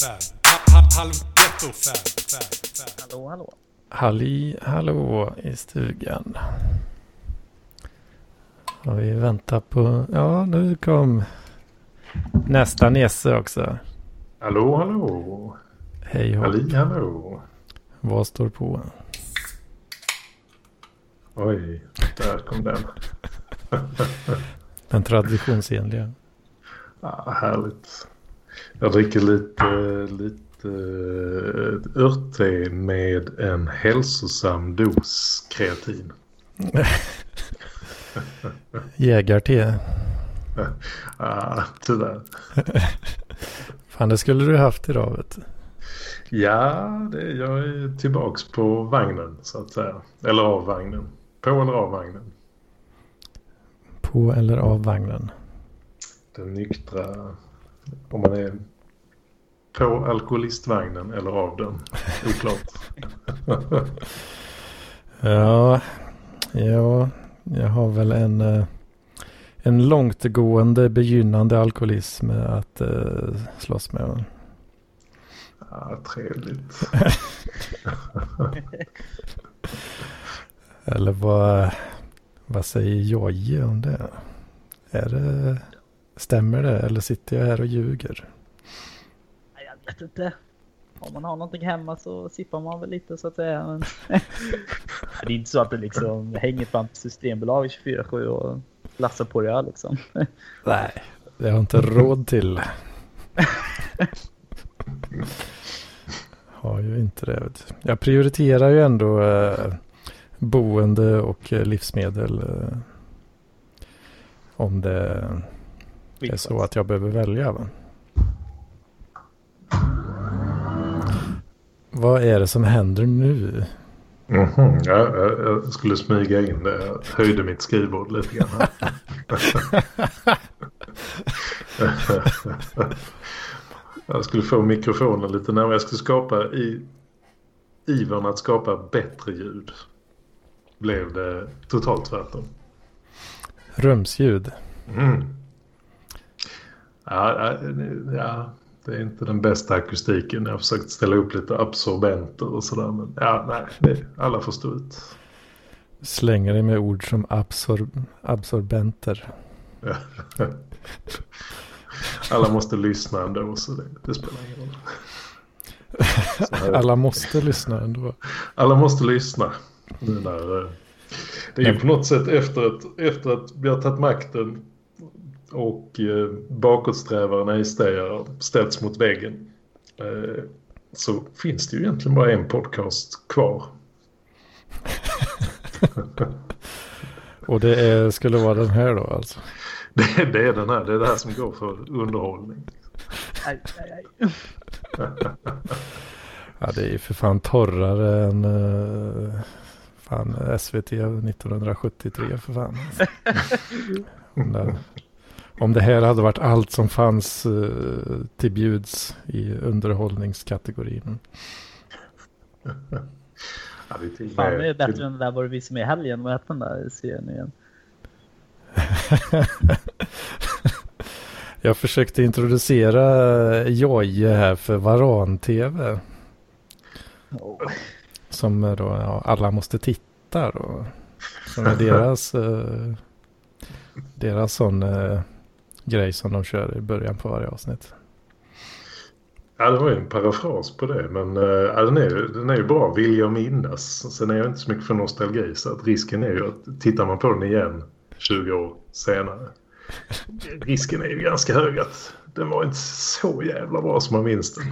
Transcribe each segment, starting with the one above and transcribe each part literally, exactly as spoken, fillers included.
Hallå, hallå. Halli, hallå i stugan. Ja, vi väntar på... Ja, nu kom nästa Nesse också. Hallå, hallå. Hej, hopp. Halli, hallå. Vad står på? Oj, där kom den. Den traditionsenliga. Ja, härligt. Jag dricker lite, lite örtte med en hälsosam dos kreatin. Jägarte. Ja, tyvärr. Fan, det skulle du haft idag, vet du. Ja, det, jag är tillbaks på vagnen, så att säga. Eller av vagnen. På eller av vagnen. På eller av vagnen. Den nyktra... Om man är på alkoholistvagnen eller av den. Oklart. ja, ja, jag har väl en, en långtgående begynnande alkoholism att uh, slåss med. Ja, trevligt. Eller vad, vad säger jag om det? Är det... Stämmer det? Eller sitter jag här och ljuger? Jag vet inte. Om man har någonting hemma så sippar man väl lite, så att säga. Men... det är inte så att det liksom hänger fram på Systembolaget tjugofyra sju och lassar på det här, liksom. Nej, det har inte råd till. Har ju inte det. Jag prioriterar ju ändå eh, boende och livsmedel. Eh, om det... Det är så att jag behöver välja. Va? Vad är det som händer nu? Mm-hmm. Jag, jag, jag skulle smyga in det. Jag höjde mitt skrivbord lite grann. Jag skulle få mikrofonen lite närmare. Jag skulle skapa i ivern att skapa bättre ljud. Blev det totalt tvärtom. Rumsljud. Mm. Ja, ja, det är inte den bästa akustiken. Jag har försökt ställa upp lite absorbenter och sådär. Men ja, nej, nej, alla får stå ut. Slänger det med ord som absor- absorbenter. Ja. Alla måste lyssna ändå, så det, det spelar ingen roll. Alla måste lyssna ändå. Alla måste lyssna. Det, där, det är ju på något sätt efter att, efter att vi har tagit makten och eh, bakåtsträvarna i städer ställts mot väggen, eh, så finns det ju egentligen bara en podcast kvar. Och det är, skulle vara den här då, alltså? Det, det är den här, det är det här som går för underhållning. Aj, aj, aj. Ja, det är ju för fan torrare än uh, fan S V T nittonhundrasjuttiotre för fan. Om det här hade varit allt som fanns uh, till bjuds i underhållningskategorin. Ja, det, till, Fan, det är bättre till... än det där var det vi som är i helgen och äta den där serien igen. Jag försökte introducera Joje här för Varan-T V. Oh. Som då, ja, alla måste titta då. Som är deras... Uh, Deras sån eh, grej som de kör i början på varje avsnitt. Ja, det var ju en parafras på det. Men eh, den, är, den är ju bra, vill jag minnas. Sen är jag inte så mycket för nostalgi. Så att risken är ju att tittar man på den igen tjugo år senare. Risken är ju ganska hög att den var inte så jävla bra som man minns den.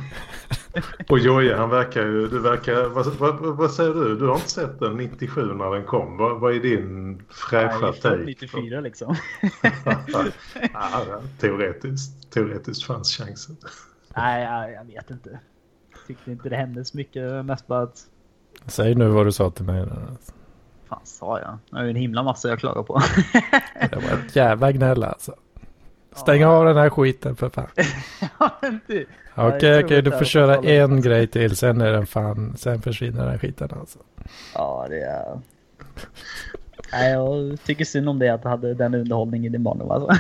Och Joje, han verkar ju... Du verkar, vad, vad, vad säger du? Du har inte sett den nittiosju när den kom. Vad, vad är din fräscha take? nittiofyra liksom. Ja, teoretiskt, teoretiskt fanns chansen. Nej, jag vet inte. Jag tyckte inte det hände så mycket. Mest bara att... Säg nu vad du sa till mig. Fan, sa jag? Det är ju en himla massa jag klagar på. Det var ett jävla gnäll, alltså. Stäng av den här skiten för fan. Okej, okej, okay, du får köra en grej till, sen är den fan, sen försvinner den här skiten, alltså. Ja, det är... Nej, jag tycker synd om det, att jag hade den underhållningen i morgon, alltså.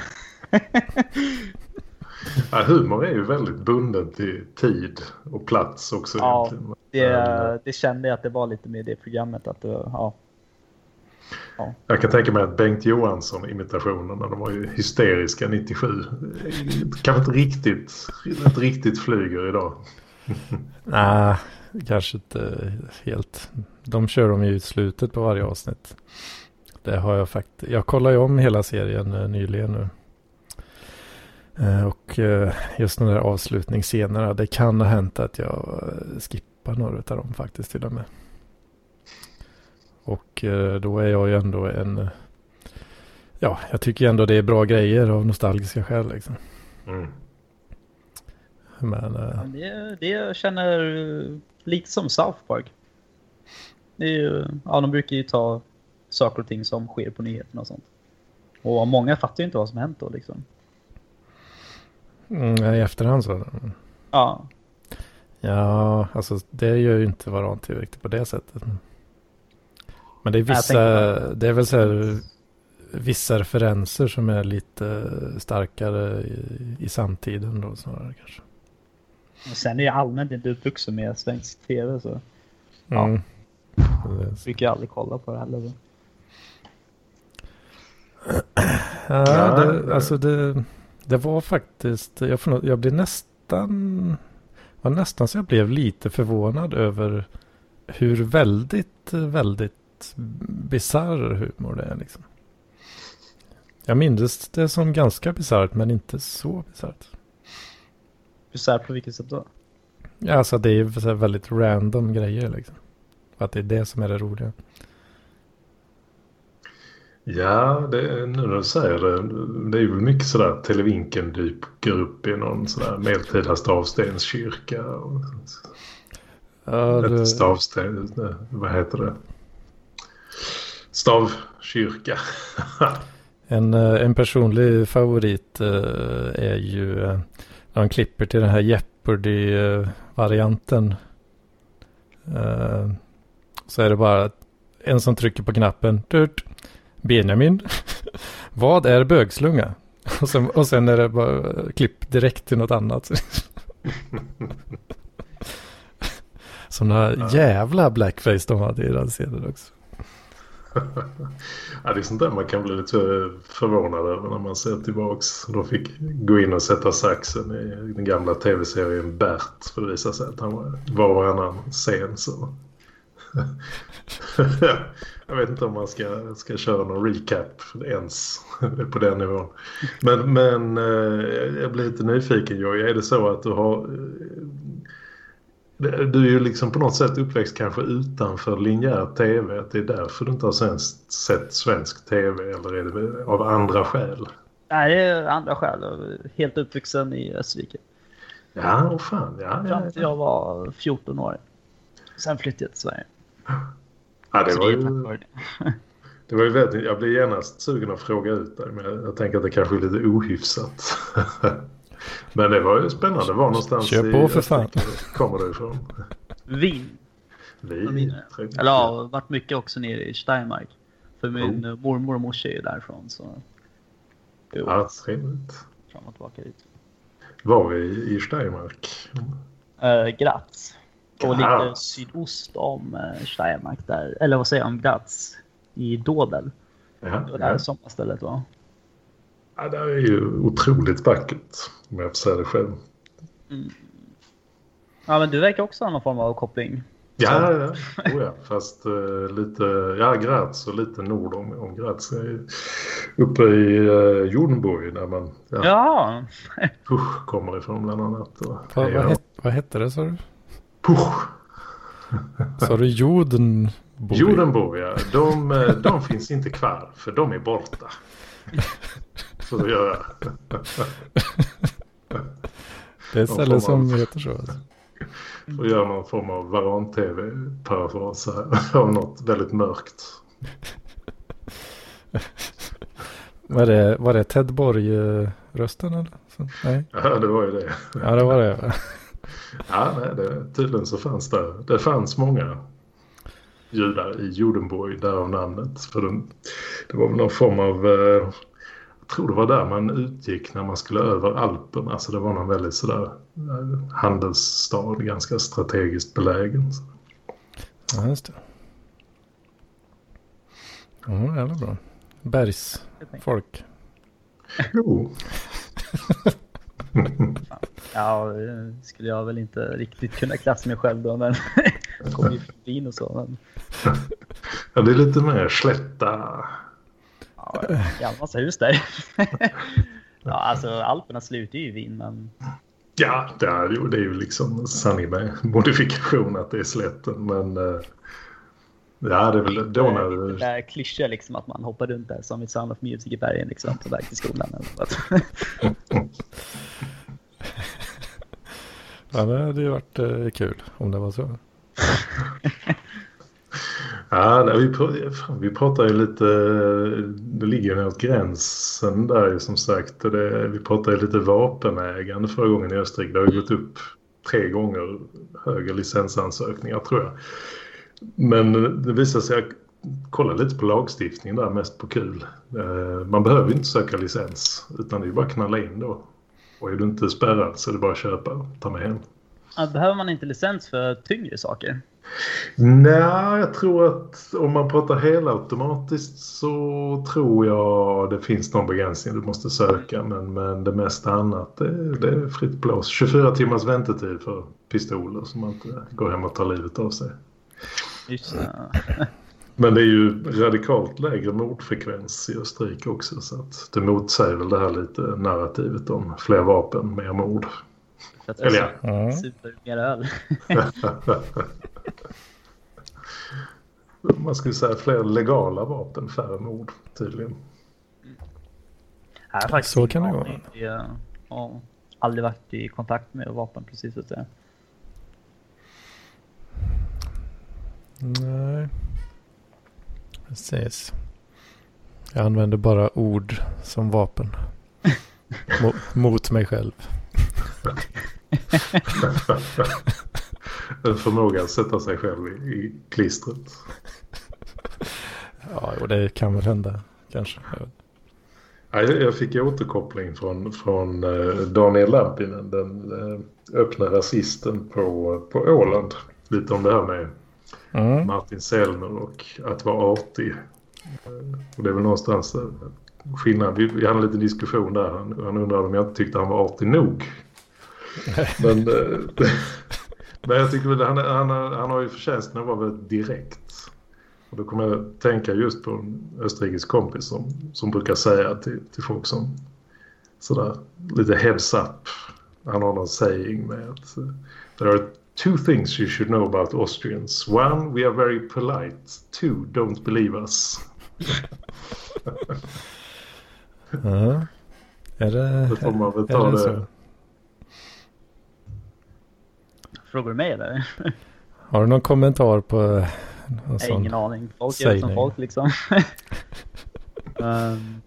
Ja, humor är ju väldigt bunden till tid och plats också. Ja, det, det kände jag att det var lite med det programmet. Att, ja. Ja. Jag kan tänka mig att Bengt Johansson-imitationerna, de var ju hysteriska nittiosju. Kanske inte riktigt, inte riktigt flyger idag. Nej, kanske inte helt. De kör de ju i slutet på varje avsnitt. Det har jag faktiskt. Jag kollar ju om hela serien nyligen nu. Och just den där avslutningsscenerna, det kan ha hänt att jag skippar några av dem faktiskt till och med. Och då är jag ju ändå en... Ja, jag tycker ändå det är bra grejer av nostalgiska skäl liksom. Mm. Men, Men det, det känner lite som South Park. Det är ju, ja, de brukar ju ta saker och ting som sker på nyheterna och sånt. Och många fattar ju inte vad som hänt då liksom. Mm, i efterhand så. Ja. Ja, alltså det gör ju inte varann till riktigt på det sättet. Men det är vissa, det är väl så här, vissa referenser som är lite starkare i, i samtiden då snarare kanske. Och sen är ju allmänt inte uppvuxen med svensk tv så. Ja. Mm. Fick jag aldrig kolla på det heller då. Ja, det, alltså det... Det var faktiskt, jag, förlåt, jag blev nästan, var nästan så jag blev lite förvånad över hur väldigt, väldigt bizarr humor det är liksom. Jag minns det som ganska bizarrt, men inte så bizarrt. Bizarrt på vilket sätt då? Ja, alltså det är så här väldigt random grejer liksom. Att det är det som är det roliga. Ja, det, nu när du säger det, det är ju mycket sådär Televinken dyker upp i någon sådär medeltida stavstenskyrka. Och, ja, det... Stavsten, vad heter det? Stavkyrka. en, en personlig favorit är ju, de klipper till den här Jeopardy-varianten. Så är det bara en som trycker på knappen, tut. Benjamin, vad är bögslunga? Och sen, och sen är det bara klipp direkt till något annat. Sådana ja. Jävla blackface de hade i den scenen också. Ja, det är sånt där man kan bli lite förvånad över när man ser tillbaks. De fick gå in och sätta saxen i den gamla tv-serien Bert för att visa sig att han var var och annan scen så. Jag vet inte om man ska, ska köra någon recap ens på den nivån. Men, men jag blir lite nyfiken, Joy. Är det så att du har... Du är ju liksom på något sätt uppväxt kanske utanför linjär tv. Att det är därför du inte har sett svensk tv. Eller är det av andra skäl? Nej, det är andra skäl. Helt uppvuxen i Österrike. Ja, och fan. Ja, ja, ja. Jag var fjorton år. Sen flyttade jag till Sverige. Ja, det var ju, det var ju väldigt, jag blev genast sugen att fråga ut där, men jag, jag tänker att det kanske är lite ohyfsat. Men det var ju spännande. Det var någonstans Kör på i, för fan. Kommer du ifrån? Wien. Wien. Eller ja, varit mycket också nere i Steiermark. För min oh. mormor och morsa är ju därifrån. Så. Jo. Ja, trevligt. Fram och tillbaka dit. Var vi i Steiermark? Mm. Uh, Graz. Och lite sydost om Steiermark där. Eller vad säger jag, om Graz i Dodel. Ja, det var där ja. Sommarstället var. Ja, det är ju otroligt vackert. Om jag får säga det själv. Mm. Ja, men du verkar också ha någon form av koppling. Ja, ja, ja. Oh, ja. Fast uh, lite, ja, Graz och lite nord om, om Graz. Uppe i uh, Jordenborg där man ja, ja. Push, kommer ifrån bland annat. Och, ja, vad, ja. He- vad hette det, sa du? Så du Jordenborg? Jordenborg, ja. De, de finns inte kvar, för de är borta. Så det gör jag. Det är stället som heter så. Och gör någon form av varan-tv-parafras av något väldigt mörkt. Var det, var det Ted Borg-rösten? Eller? Nej. Ja, det var ju det. Ja, det var det. Ja, nej, det, tydligen så fanns det. Det fanns många judar i Jordenborg, därav namnet. För de, det var väl någon form av eh, tror det var där man utgick när man skulle över Alperna. Alltså det var någon väldigt sådär handelsstad, ganska strategiskt belägen. Så. Ja, just det. Ja, jävla bra. Bergsfolk. Jo. Ja, skulle jag väl inte riktigt kunna klassa mig själv då, men jag kommer ju förbi och så. Men... Ja, det är lite mer slätta. Ja, jag har massa hus där. Ja, alltså Alperna slutar ju i Wien, men... Ja, det är ju, det är ju liksom sanning med modifikation att det är slätten, men... Ja, det är väl då när... Det är där klyscha liksom att man hoppar runt där som i Sound of Music i bergen liksom på väg till skolan. Ja, det hade ju varit eh, kul om det var så. Ja, nej, vi, pr- fan, vi pratar ju lite... Det ligger ju åt gränsen där ju som sagt. Det, vi pratar ju lite vapenägande förra gången i Österrike. Det har ju gått upp tre gånger högre licensansökningar tror jag. Men det visar sig, jag kollade lite på lagstiftningen där, mest på kul. Man behöver inte söka licens, utan det är bara att knalla in då. Och är du inte spärrad så är det bara att köpa och ta med hem. Behöver man inte licens för tyngre saker? Nej, jag tror att om man pratar hela automatiskt så tror jag det finns någon begränsning du måste söka. Men, men det mesta annat, det, det är fritt blås. tjugofyra timmars väntetid för pistoler som man inte går hem och tar livet av sig. Just det. Men det är ju radikalt lägre mordfrekvens i Österrike också, så att det motsäger väl det här lite narrativet om fler vapen, mer mord. Eller ja. Super mer öl. Man skulle säga fler legala vapen, färre mord tydligen. Ja, faktiskt, så kan det gå. Jag har aldrig varit i kontakt med vapen precis så att säga. Nej, precis. Jag använder bara ord som vapen Mo- mot mig själv. En förmåga att sätta sig själv i, i klistret. Ja, och det kan väl hända, kanske. Jag, jag fick återkoppling från, från Daniel Lampinen, den öppna rasisten på, på Åland. Lite om det här med Mm. Martin Sellner och att vara artig. Och det är väl någonstans skillnad. Vi, vi hade en liten diskussion där. Han, han undrade om jag tyckte han var artig nog. Men, men jag tycker väl han, han, han har ju förtjänsten att vara väldigt direkt. Och då kommer jag att tänka just på en österrikisk kompis som, som brukar säga till, till folk som sådär lite heads up. Han har någon saying med att det är ett two things you should know about Austrians. One, we are very polite. Two, don't believe us. Ja. Är det, det får man väl ta det. det. Frågar du mig eller? Har du någon kommentar på någon jag sån? Ingen aning. Folk är som folk liksom. um,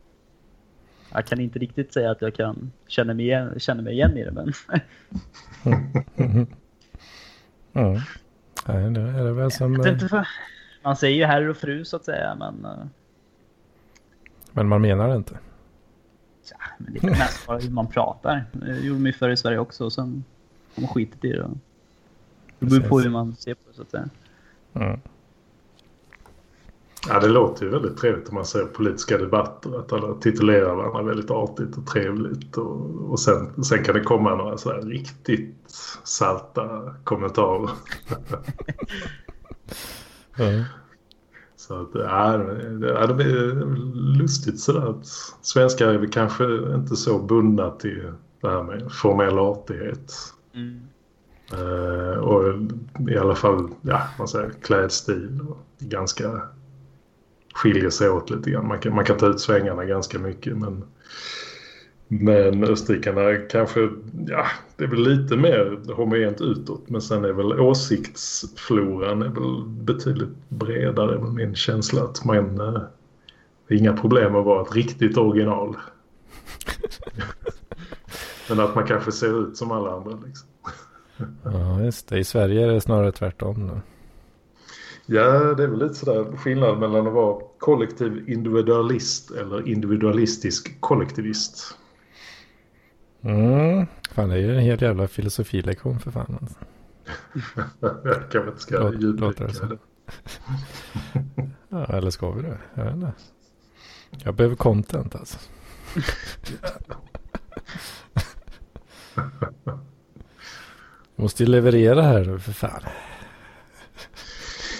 jag kan inte riktigt säga att jag kan känna mig igen, känna mig igen i det, men... Mm. Nej, det är det väl som, inte för... Man säger ju herr och fru så att säga, men men man menar det inte. Ja, men det är mest bara hur man pratar. Det gjorde man ju förr i Sverige också, och sen har man skitit i det. Det beror på hur man ser på det så att säga. Mm. Ja, det låter ju väldigt trevligt om man ser politiska debatter, att alla titulerar varandra väldigt artigt och trevligt, och, och sen, sen kan det komma några så här riktigt salta kommentarer. Mm. Så att, ja, det blir lustigt sådär att svenskar är väl kanske inte så bundna till det här med formell artighet. Mm. Uh, och i alla fall, ja, man säger klädstil och ganska skiljer sig åt lite grann. Man kan, man kan ta ut svängarna ganska mycket, men, men österrikarna kanske, ja, det är väl lite mer homogent utåt, men sen är väl åsiktsfloran är väl betydligt bredare. Det är min känsla att man eh, inga problem att vara ett riktigt original. Men att man kanske ser ut som alla andra liksom. Ja, just det. I Sverige är det snarare tvärtom nu. Ja, det är väl lite sådär skillnad mellan att vara kollektiv individualist eller individualistisk kollektivist. Mm, fan det är ju en helt jävla filosofilektion för fan. Alltså. Jag kan väl inte ska låter det så. Eller? Ja, eller ska vi det? Jag vet inte. Jag behöver content alltså. Måste ju leverera här för fan.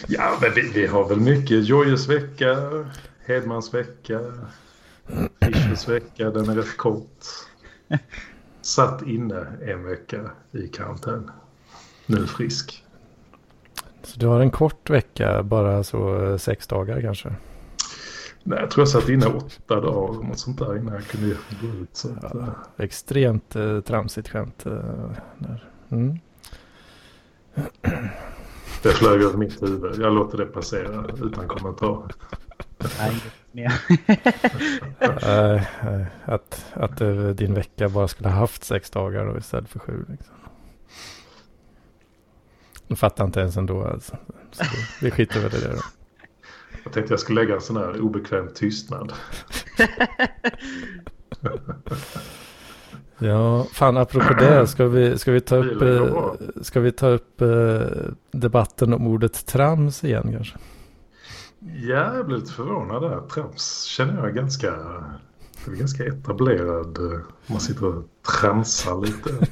Ja, men vi, vi har väl mycket. Joyous vecka, Hedmans vecka, Fischers vecka, den är rätt kort. Satt inne en vecka i karantän. Nu frisk. Så du har en kort vecka, bara så sex dagar kanske? Nej, jag tror jag satt inne åtta dagar och något sånt där innan jag kunde gå ut. Så att, ja, extremt eh, tramsigt skämt. Eh, där. Mm. Det flög över mitt huvud. Jag låter det passera utan kommentar. Nej, uh, att, att uh, din vecka bara skulle ha haft sex dagar då, istället för sju. Liksom. Jag fattar inte ens ändå. Alltså. Så vi skiter väl i det då. Jag tänkte jag skulle lägga en sån här obekväm tystnad. Ja, fan apropå det, ska vi, ska vi ta upp, ska vi ta upp eh, debatten om ordet trams igen kanske? Ja, jag blev lite förvånad där. Trams känner jag ganska, det är ganska etablerad. Man sitter och tramsar lite.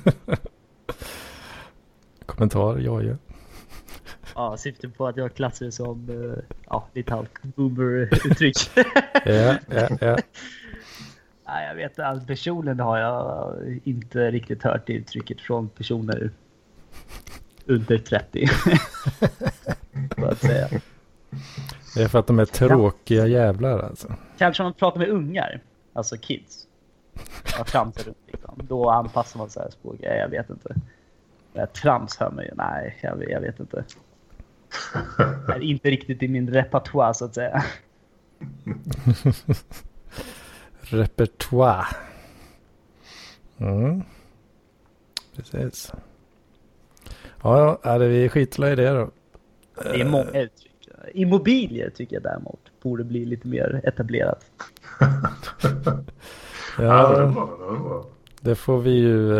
Kommentar, ja, ja. Ja, syftet på att jag klassar som ja, lite halvt boomer-uttryck. Ja, ja, ja. Nej, jag vet att personen har jag inte riktigt hört det uttrycket från personer under trettio. Att säga. Det är för att de är tråkiga jävlar alltså. Kanske om man pratar med ungar, alltså kids. Ja, tramsar runt liksom. Då anpassar man så här språk. Ja, jag vet inte. Det här trams hör man ju. Nej, jag, jag vet inte. Det är inte riktigt i min repertoire så att säga. Repertoire. Mm. Precis. Ja, är det vi skitla i det då? Det är många uttryck. Immobilier tycker jag däremot borde bli lite mer etablerat. Ja, det får vi ju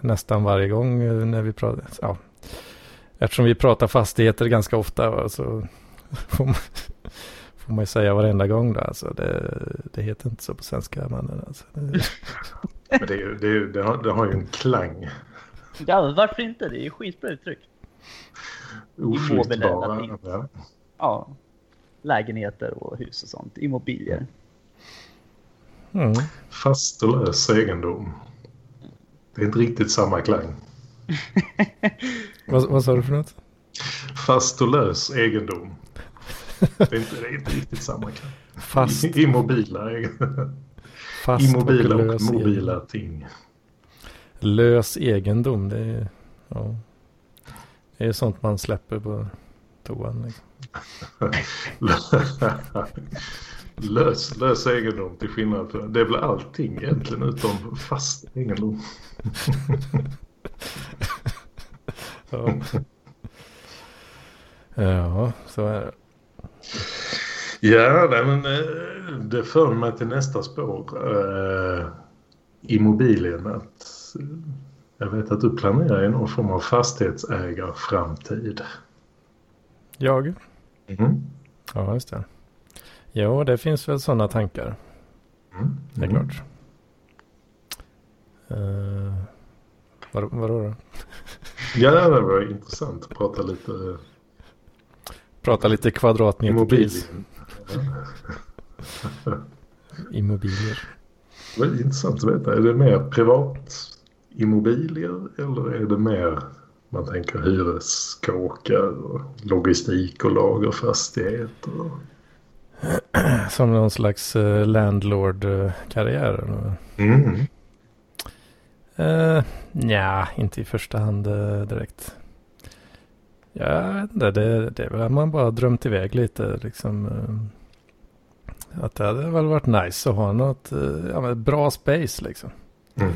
nästan varje gång när vi pratar. Ja. Eftersom vi pratar fastigheter ganska ofta så får man får man ju säga varenda gång då, alltså det, det heter inte så på svenska mannen alltså. Men det, är, det, är, det, har, det har ju en klang. Ja, varför inte? Det är ju skitbra uttryck. Oflyttbara. Ja. Ja, lägenheter och hus och sånt, immobilier. Mm. Fast och lös egendom. Det är inte riktigt samma klang. vad, vad sa du för något? Fast och lös egendom. Det är, inte, det är inte riktigt samma kan. Fast. Immobila. Fast immobila och, och mobila egendom. Ting. Lös egendom, det är, ja. Det är sånt man släpper på toan. Liksom. lös, lös egendom till skillnad för, det är väl allting egentligen utom fast egendom. Ja. Ja, så är det. Ja, nej, men det för mig till nästa spår eh, i mobilen att jag vet att du planerar i någon form av fastighetsägarframtid. Jag? Mm. Ja, just det. Jo, det finns väl sådana tankar. Mm. Det är klart. Eh, vadå, vadå då? Ja, det var intressant att prata lite... Prata lite kvadratmeterpris. Immobilier. Vad intressant att veta. Är det mer privat immobilier eller är det mer man tänker hyreskåkar och logistik och lagerfastigheter? Och... Som någon slags uh, landlord-karriär? Mm. Uh, nja, inte i första hand uh, direkt. Ja, det, det, det är väl att man bara drömt iväg lite liksom. Att det hade väl varit nice att ha något ja, bra space liksom. Mm.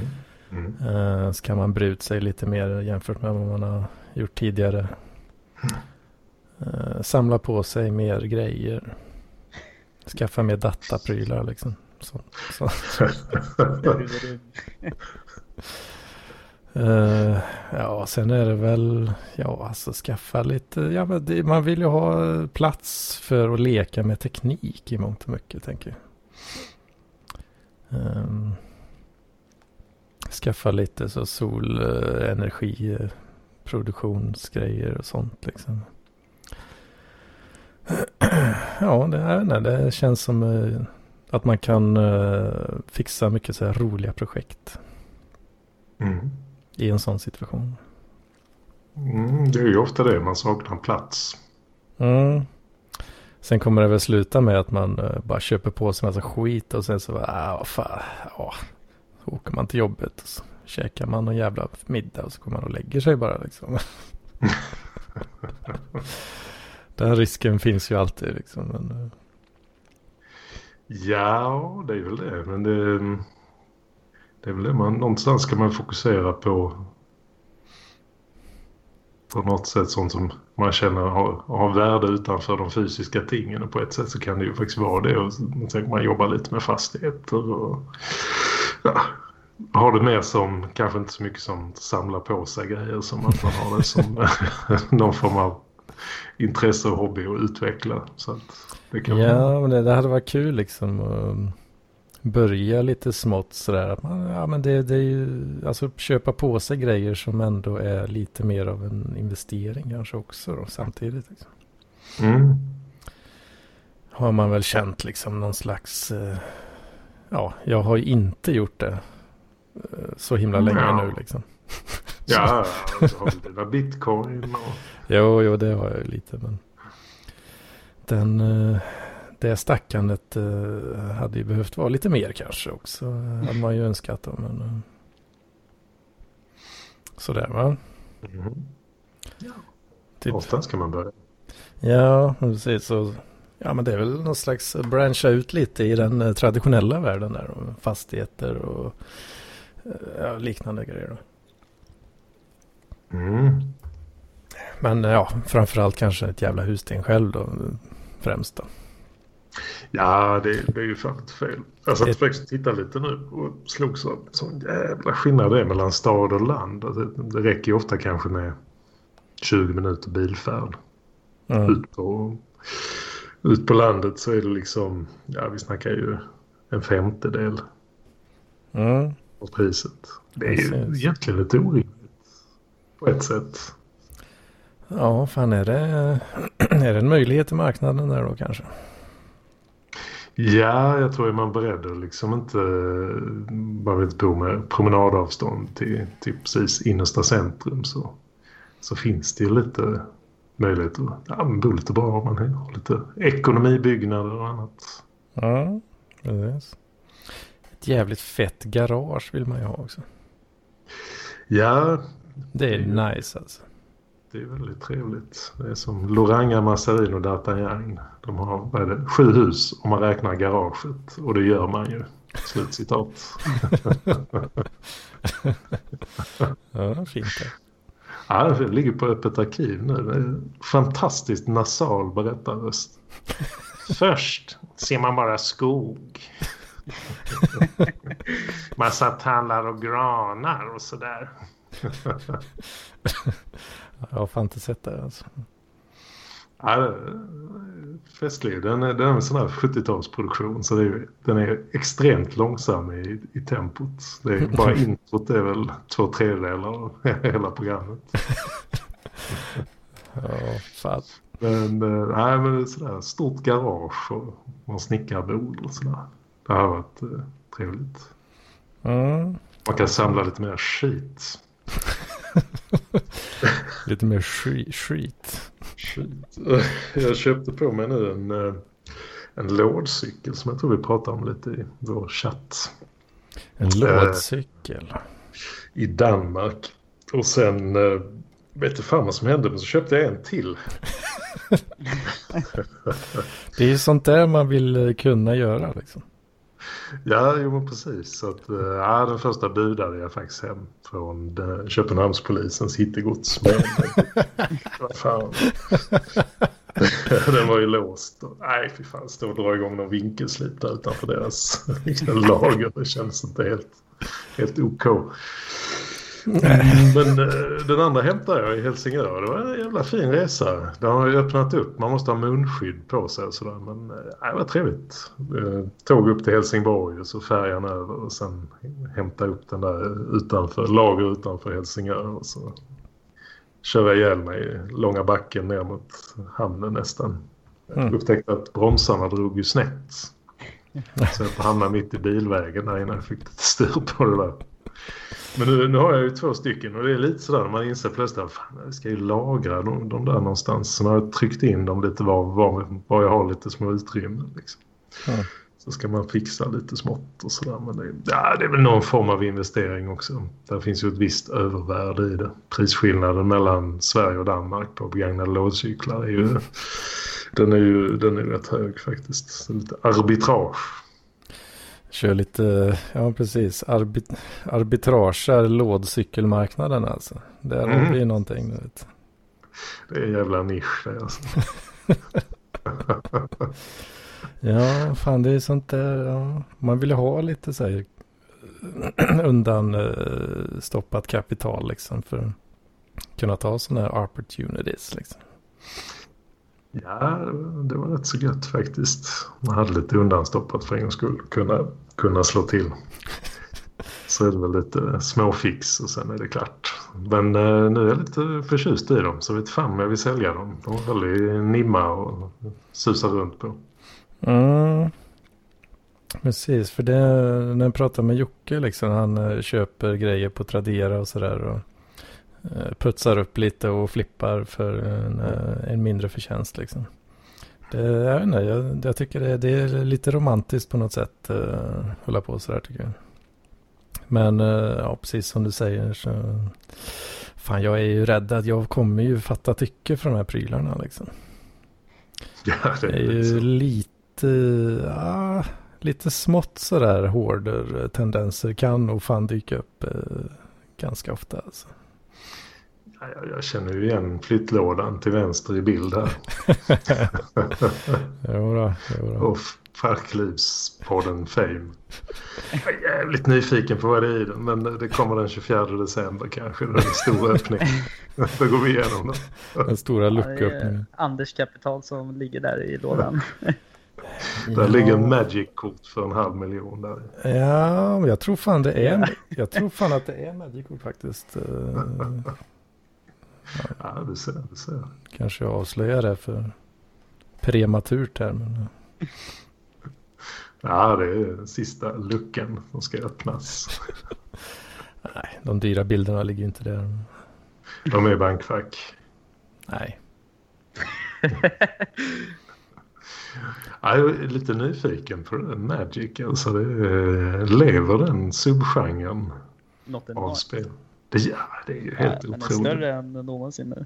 Mm. Så kan man bry ut sig lite mer jämfört med vad man har gjort tidigare. Mm. samla på sig mer grejer. Skaffa mer dataprylar liksom. Så, så. uh, ja, sen är det väl ja, alltså skaffa lite ja, men det, man vill ju ha plats för att leka med teknik i mångt och mycket, tänker jag. Um, skaffa lite så solenergiproduktionsgrejer och sånt liksom. Ja, det här nej, det känns som uh, att man kan uh, fixa mycket så här roliga projekt. Mm. I en sån situation. Mm, det är ju ofta det, man saknar plats. Mm. Sen kommer det väl sluta med att man uh, bara köper på sig massa skit och sen så bara, ah, fan, ah. Så åker man till jobbet och så käkar man någon jävla middag och så kommer man och lägger sig bara liksom. Den risken finns ju alltid liksom. Men, uh... ja, det är väl det. Men det, det är väl det. Man, någonstans ska man fokusera på på något sätt sånt som man känner har, har värde utanför de fysiska tingen. Och på ett sätt så kan det ju faktiskt vara det. Och så man jobbar lite med fastigheter och ja, har det mer som kanske inte så mycket som samlar på sig grejer som att man har det som någon form av intresse och hobby att utveckla. Så att det kan ja, vara... men det, det hade varit kul liksom att börja lite smått sådär. Att man, ja, men det, det är ju, alltså köpa på sig grejer som ändå är lite mer av en investering kanske också då, samtidigt. Liksom. Mm. Har man väl känt liksom någon slags, eh, ja, jag har ju inte gjort det eh, så himla länge ja. nu liksom. Ja, så har du dina bitcoin och... Jo, jo, det har jag lite, men den, det stackandet hade ju behövt vara lite mer kanske också, hade man ju önskat om, men sådär va? Mm. Ja, typ. Ofta ska man börja. Ja, precis, så, ja, men det är väl någon slags branscha ut lite i den traditionella världen där, fastigheter och ja, liknande grejer då. Mm. Men ja, framförallt kanske ett jävla husting själv då, främst då. Ja, det, det är ju faktiskt fel. Jag satt det... faktiskt titta lite nu och slog så sån jävla skillnad det är mellan stad och land. Alltså, det räcker ju ofta kanske med tjugo minuter bilfärd. Mm. Ut, på, ut på landet så är det liksom, ja vi snackar ju en femtedel mm. av priset. Det är Precis. ju egentligen lite orimligt. På ett sätt. Ja, fan är det, är det en möjlighet i marknaden där då kanske? Ja, jag tror att man är beredd att liksom inte bara vill bo med promenadavstånd till, till precis innersta centrum så, så finns det ju lite möjlighet att ja, bo lite bra om man har lite ekonomibyggnader och annat. Ja, precis. Ett jävligt fett garage vill man ju ha också. Ja, det är nice alltså. Det är väldigt trevligt. Det är som Loranga, Massarin och D'Artagnan. De har vad är det, sju hus om man räknar garaget. Och det gör man ju. Slutcitat. Ja, fint det. Ja, det ligger på öppet arkiv nu. Det är fantastiskt nasal berättarröst. Först ser man bara skog. Massa tallar och granar och sådär. Jag har fan inte sett det alltså. Ja, festlig. Den är, den är en sån här sjuttiotalsproduktion så det är ju, den är extremt långsam i, i tempot. Det är bara introt, det är väl två tredjedelar av hela programmet. Ja, fan. Men, nej, men det är sådär stort garage och man snickar bord och sådär. Det har varit eh, trevligt. Mm. Man kan samla lite mer skit. Lite mer skit. Skit. Jag köpte på mig nu en, en lådcykel som jag tror vi pratade om lite i vår chatt. En lådcykel? I Danmark. Och sen, vet du fan vad som hände, men så köpte jag en till. Det är ju sånt där man vill kunna göra liksom. Ja, jo men precis. Så att, ja, den första budade jag faktiskt hem från Köpenhamnspolisens hittegods. Vad fan. Den var ju låst. Nej, fy fan, stå och dra igång någon vinkelslip där utanför deras lager. Det känns inte helt, helt ok. Men den andra hämtade jag i Helsingör. Det var en jävla fin resa. Den har ju öppnat upp. Man måste ha munskydd på sig och sådär. Men det var trevligt. Tåg upp till Helsingborg och så färjan över. Och sen hämta upp den där utanför, lager utanför Helsingör. Och så kör jag ihjäl mig i långa backen ner mot hamnen nästan. Jag upptäckte att bromsarna drog ju snett. Så jag hamnade mitt i bilvägen där innan jag fick styr på det där. Men nu, nu har jag ju två stycken och det är lite sådär när man inser plötsligt att fan, jag ska ju lagra dem, dem där någonstans. Så när jag tryckt in dem lite var, var, var jag har lite små utrymmen liksom. Mm. Så ska man fixa lite smått och sådär. Men det, ja, det är väl någon form av investering också. Där finns ju ett visst övervärde i det. Prisskillnaden mellan Sverige och Danmark på begagnade lådcyklar är ju, mm. den är ju den är rätt hög faktiskt. Så lite arbitrage. Kör lite, ja precis, arbit, arbitrager lådcykelmarknaden alltså. Där mm. har vi någonting nu. Vet. Det är en jävla nisch det alltså. Ja, fan det är sånt där, ja. Man vill ha lite så här undan uh, stoppat kapital liksom för att kunna ta sådana här opportunities liksom. Ja, det var rätt så gött faktiskt. Man hade lite undanstoppat för en gång skulle kunna, kunna slå till. Så är det väl lite småfix och sen är det klart. Men eh, nu är jag lite förtjust i dem så vet fan jag vill sälja dem. De är väldigt nimma och susar runt på. Mm. Precis, för det, när jag pratar med Jocke liksom, han köper grejer på Tradera och sådär och putsar upp lite och flippar för en, en mindre förtjänst liksom. Det, jag vet inte, jag, jag tycker det, det är lite romantiskt på något sätt uh, hålla på sådär tycker jag. Men uh, ja, precis som du säger så fan jag är ju rädd att jag kommer ju fatta tycke från de här prylarna liksom. Ja, det är, det är ju så. lite uh, lite smått sådär hårdare tendenser kan nog fan dyka upp uh, ganska ofta alltså. Jag känner ju igen flyttlådan till vänster i bild här. Jo då, jo då. Och Parklivspodden Fame. Jag är jävligt nyfiken på vad det är i den. Men det kommer den tjugofjärde december kanske. Det är en stor öppning. Då går vi igenom den. Den stora lucköppningen. Ja, Anders kapital som ligger där i lådan. Där ja. Ligger en Magic-kort för en halv miljon där. Ja, men jag tror fan det är. Jag tror fan att det är Magic-kort faktiskt. Ja, det ser, det ser. Kanske jag avslöjar det för prematurt här. Men... ja, det är sista luckan som ska öppnas. Nej, de dyra bilderna ligger inte där. De är bankfack. Nej. Ja, jag är lite nyfiken på Magic. Alltså, det lever den subgenren av spel. Det, ja, det är ju helt ja, otroligt. Den är större än någonsin nu.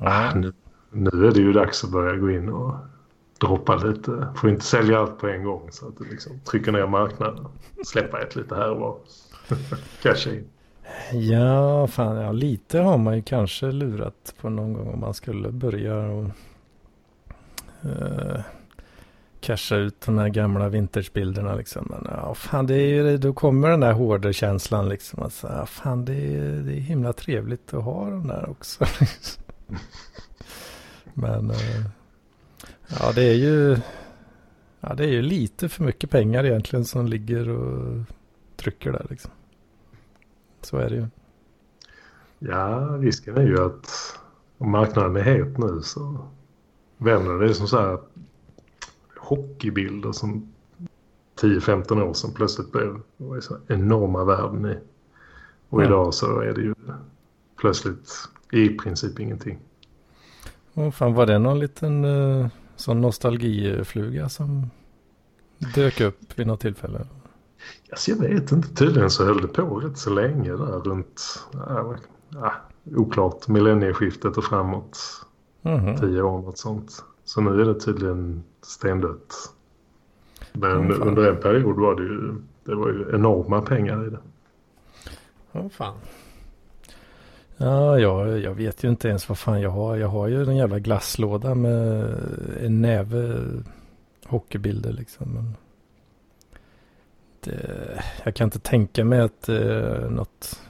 Ah, nu. Nu är det ju dags att börja gå in och droppa lite. Får inte sälja allt på en gång så att du liksom trycker ner marknaden. Släppa ett lite här och var. Kanske in. Ja, fan, ja, lite har man ju kanske lurat på någon gång om man skulle börja och uh, casha ut de här gamla vintagebilderna liksom. Men ja, fan, det är, då kommer den där hårda känslan liksom. Alltså, ja, fan, det är, det är himla trevligt att ha den där också. Liksom. Men ja, det är ju ja, det är ju lite för mycket pengar egentligen som ligger och trycker där liksom. Så är det ju. Ja, risken är ju att om marknaden är het nu så vänder det som så här hockeybilder som tio femton år sedan plötsligt blev så enorma värden i. Och mm. idag så är det ju plötsligt i princip ingenting. Åh fan, var det någon liten uh, sån nostalgifluga som dök upp vid något tillfälle? Alltså, jag vet inte, tydligen så höll det på rätt så länge där runt äh, äh, oklart millennieskiftet och framåt mm-hmm. tio år något sånt. Så nu är det tydligen stendött. Men oh, under en period var det ju, det var ju enorma pengar i det. Åh oh, fan. Ja, jag, jag vet ju inte ens vad fan jag har. Jag har ju den jävla glasslåda med en näve hockeybilder liksom. Men det, jag kan inte tänka mig att eh, något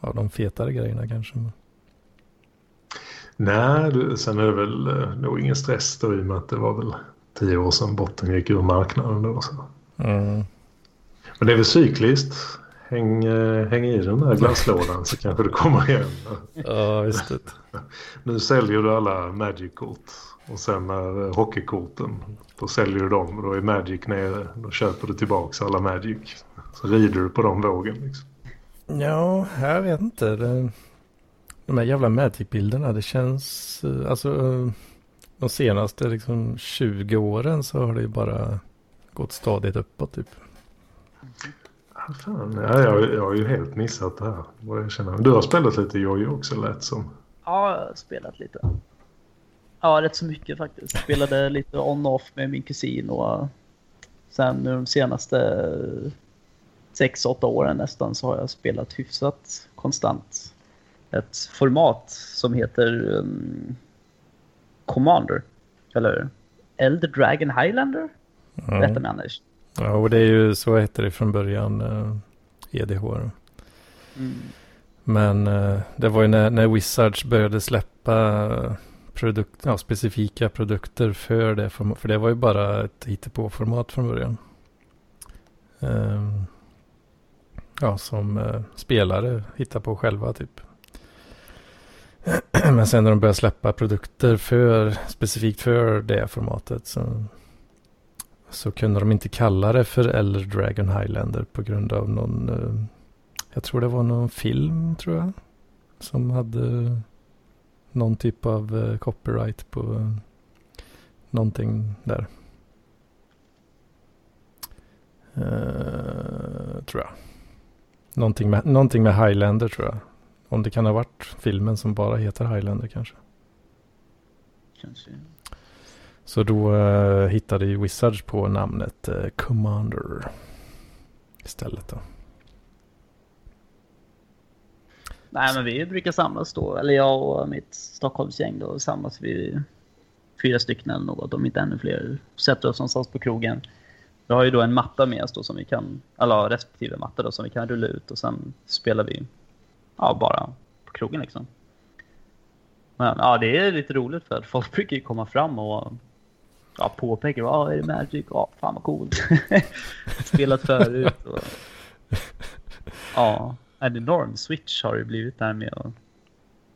av de fetare grejerna kanske. Men... Nej, sen är det väl nog ingen stress då, i och med att det var väl tio år sedan botten gick ur marknaden då. Så. Mm. Men det är väl cykliskt. Häng, häng i den där glasslådan så kanske du kommer igen. Ja, visst det. Nu säljer du alla Magic-kort och sen när hockeykorten, då säljer du dem och då är Magic nere. Då köper du tillbaka alla Magic. Så rider du på de vågen liksom. Ja, jag vet inte. De här jävla Magic-bilderna, det känns... Alltså, de senaste liksom, tjugo åren så har det ju bara gått stadigt uppåt typ. Fan, ja, jag, jag har ju helt missat det här. Jag känner. Du har spelat lite jojo också, lät som. Ja, jag har spelat lite. Ja, rätt så mycket faktiskt. Spelade lite on-off med min kusin. Och sen nu de senaste sex åtta åren nästan så har jag spelat hyfsat konstant. Ett format som heter um, Commander. Eller Elder Dragon Highlander. Mm. Rätta med Anders. Ja, och det är ju så heter det från början, eh, E D H. Mm. Men eh, det var ju när, när Wizards började släppa produk- ja, specifika produkter för det. För, för det var ju bara ett hittepåformat från början. Eh, ja, som eh, spelare hittar på själva typ. Men sen när de började släppa produkter för specifikt för det formatet så... Så kunde de inte kalla det för Elder Dragon Highlander på grund av någon... Eh, jag tror det var någon film, tror jag. Som hade någon typ av eh, copyright på eh, någonting där. Eh, tror jag. Någonting med, någonting med Highlander, tror jag. Om det kan ha varit filmen som bara heter Highlander, kanske. Kanske, så då eh, hittade ju Wizards på namnet eh, Commander istället då. Nej, men vi brukar samlas då. Eller jag och mitt Stockholmsgäng då samlas vi fyra stycken eller något, om inte ännu fler. Sätter oss någonstans på krogen. Vi har ju då en matta med oss då som vi kan, eller respektive matta då som vi kan rulla ut och sen spelar vi ja, bara på krogen liksom. Men ja, det är lite roligt för att folk brukar ju komma fram och ja, påpeka, ja, ah, är det Magic? Ja, ah, fan vad coolt. Spelat förut. Och, ja, en enorm switch har det blivit där med. Och,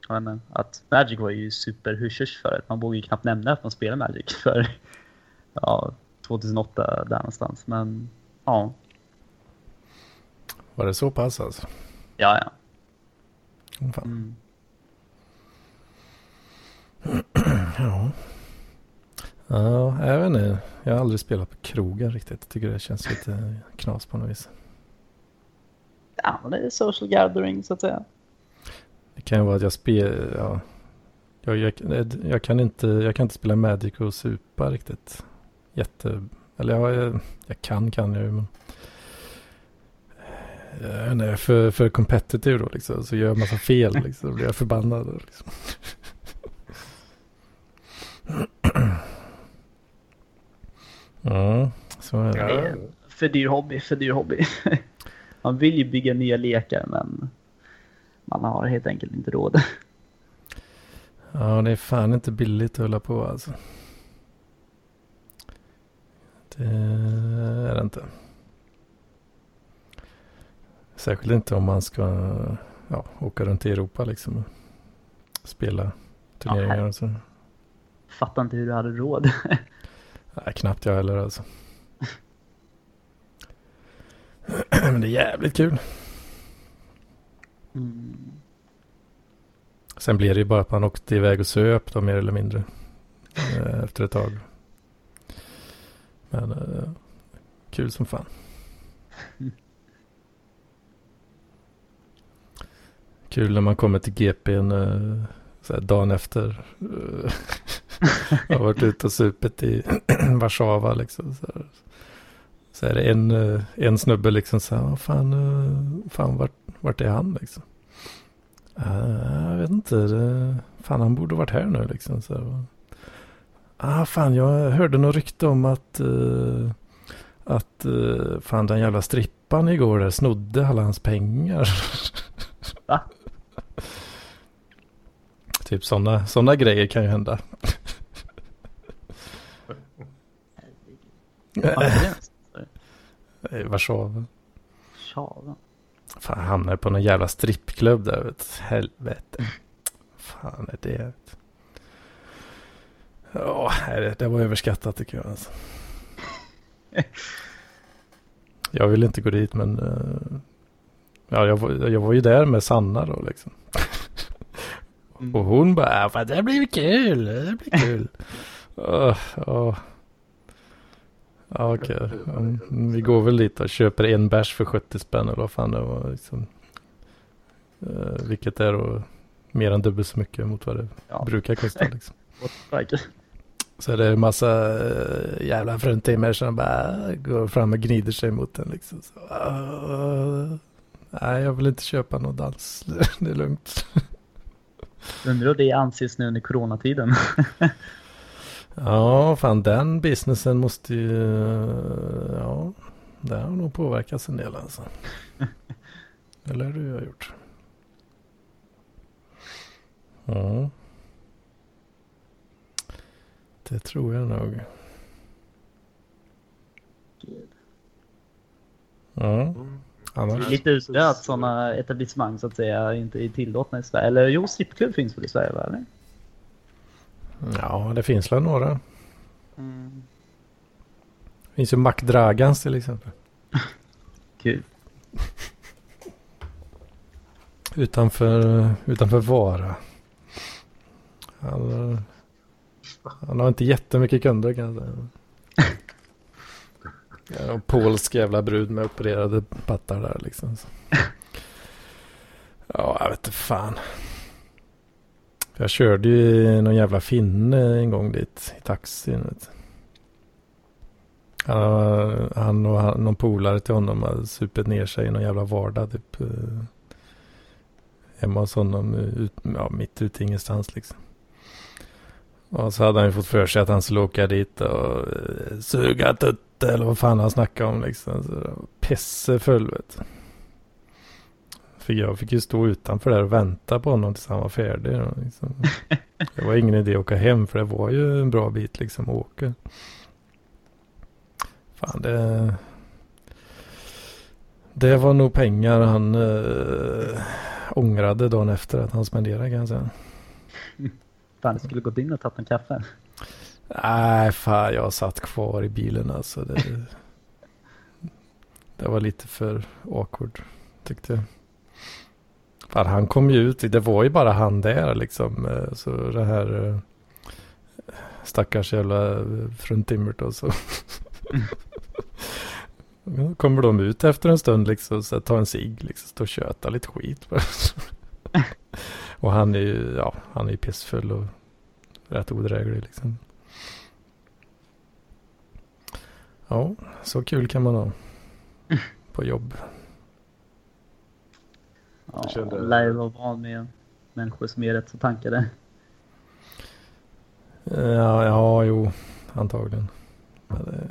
jag menar, att Magic var ju superhushers för att man vågade ju knappt nämna att man spelar Magic för ja, tjugohundraåtta där någonstans. Men ja. Var det så pass alltså? Ja, ja. Mm. Ja. Ja, jag vet inte. Jag har aldrig spelat på krogen riktigt. Jag tycker det känns lite knas på något vis. Ja, men det är social gathering så att säga. Det kan ju vara att jag spelar... Ja. Jag, jag, jag, kan inte, jag kan inte spela Magic och supa riktigt. Jätte... Eller ja, jag, jag kan, kan jag ju, men... Ja, nej, för, för competitive då liksom. Så gör jag massa fel liksom. Då blir jag förbannad liksom. Ja, så är det. För dyr hobby, för dyr hobby. Man vill ju bygga nya lekar, men man har helt enkelt inte råd. Ja, det är fan inte billigt att hålla på alltså. Det är det inte. Särskilt inte om man ska ja, åka runt i Europa liksom. Spela turneringar och så. Fattar inte hur du hade råd. Nej, knappt jag heller alltså. Men det är jävligt kul. Mm. Sen blir det ju bara att man åkte iväg och söp då, mer eller mindre. Efter ett tag. Men uh, kul som fan. Mm. Kul när man kommer till G P:n uh, såhär, dagen efter. Uh, Jag har varit ute och supet i Warszawa liksom. Så, här. så här är det en, en snubbe liksom så här, fan, fan vart, vart är han liksom? Uh, jag vet inte. Det, fan, han borde varit här nu liksom. Så. Ah, fan, jag hörde något rykte om att uh, att uh, fan, den jävla strippan igår där snodde alla hans pengar. Va? Typ sådana såna grejer kan ju hända. Nej, Warszawa. Warszawa. Fan, hamnar på någon jävla strippklubb där, vet. Helvete. Fan är det. Ja, det, det var överskattat tycker jag alltså. Jag vill inte gå dit, men ja, jag, var, jag var ju där med Sanna då liksom. Och hon bara, det blir kul, det blir kul. Åh, åh. Ja, okej. Okay. Mm, vi går väl dit och köper en bärs för sjuttio spänn eller vad fan det var liksom. Eh, vilket är då mer än dubbelt så mycket mot vad det ja. brukar kosta liksom. Så det är en massa eh, jävla fruntimmer som bara går fram och gnider sig mot den liksom. Så, uh, nej, jag vill inte köpa någon dans. Det är lugnt. Undrar det anses nu under coronatiden. Ja, fan, den businessen måste ju, ja, det har nog påverkats en del alltså. Eller hur du har gjort. Ja. Det tror jag nog. Ja. Annars. Det är lite utdött att sådana etablissemang så att säga inte är tillåtna i Sverige. Eller jo, stripklubb finns väl i Sverige, eller? Ja, det finns väl några. Mm. Det finns ju McDragans till exempel. Kul. Utanför, utanför Vara. Han, han har inte jättemycket kunder kan jag säga. En polsk jävla brud med opererade pattar där liksom. Ja, jag vet inte fan. Jag körde ju någon jävla finne en gång dit i taxin. Vet. Han, han och han, någon polare till honom hade supit ner sig i någon jävla vardag typ. Hemma hos honom ut, ja, mitt ute ingenstans liksom. Och så hade han ju fått för sig att han skulle åka dit och suga tutt eller vad fan han snackade om liksom. Så pissefull vet. För jag fick ju stå utanför där och vänta på honom tills han var färdig. Liksom. Det var ingen idé att åka hem, för det var ju en bra bit liksom att åka. Fan, det... Det var nog pengar han äh, ångrade dagen efter att han spenderade, kan jag säga. Fan, det skulle gått in och tagit en kaffe. Nej, fan, jag satt kvar i bilen alltså. Det, det var lite för awkward, tyckte jag. Fan, han kom ju ut, det var ju bara han där liksom, så det här stackars jävla fruntimret och så mm. kommer de ut efter en stund liksom, så ta en cigg liksom, stå och köta lite skit och han är ju, ja, han är ju pissfull och rätt odräglig liksom. Ja, så kul kan man ha på jobb. Ja, kände... lär vara van med människor som är rätt så tankade. Ja, ja jo, antagligen. Men det...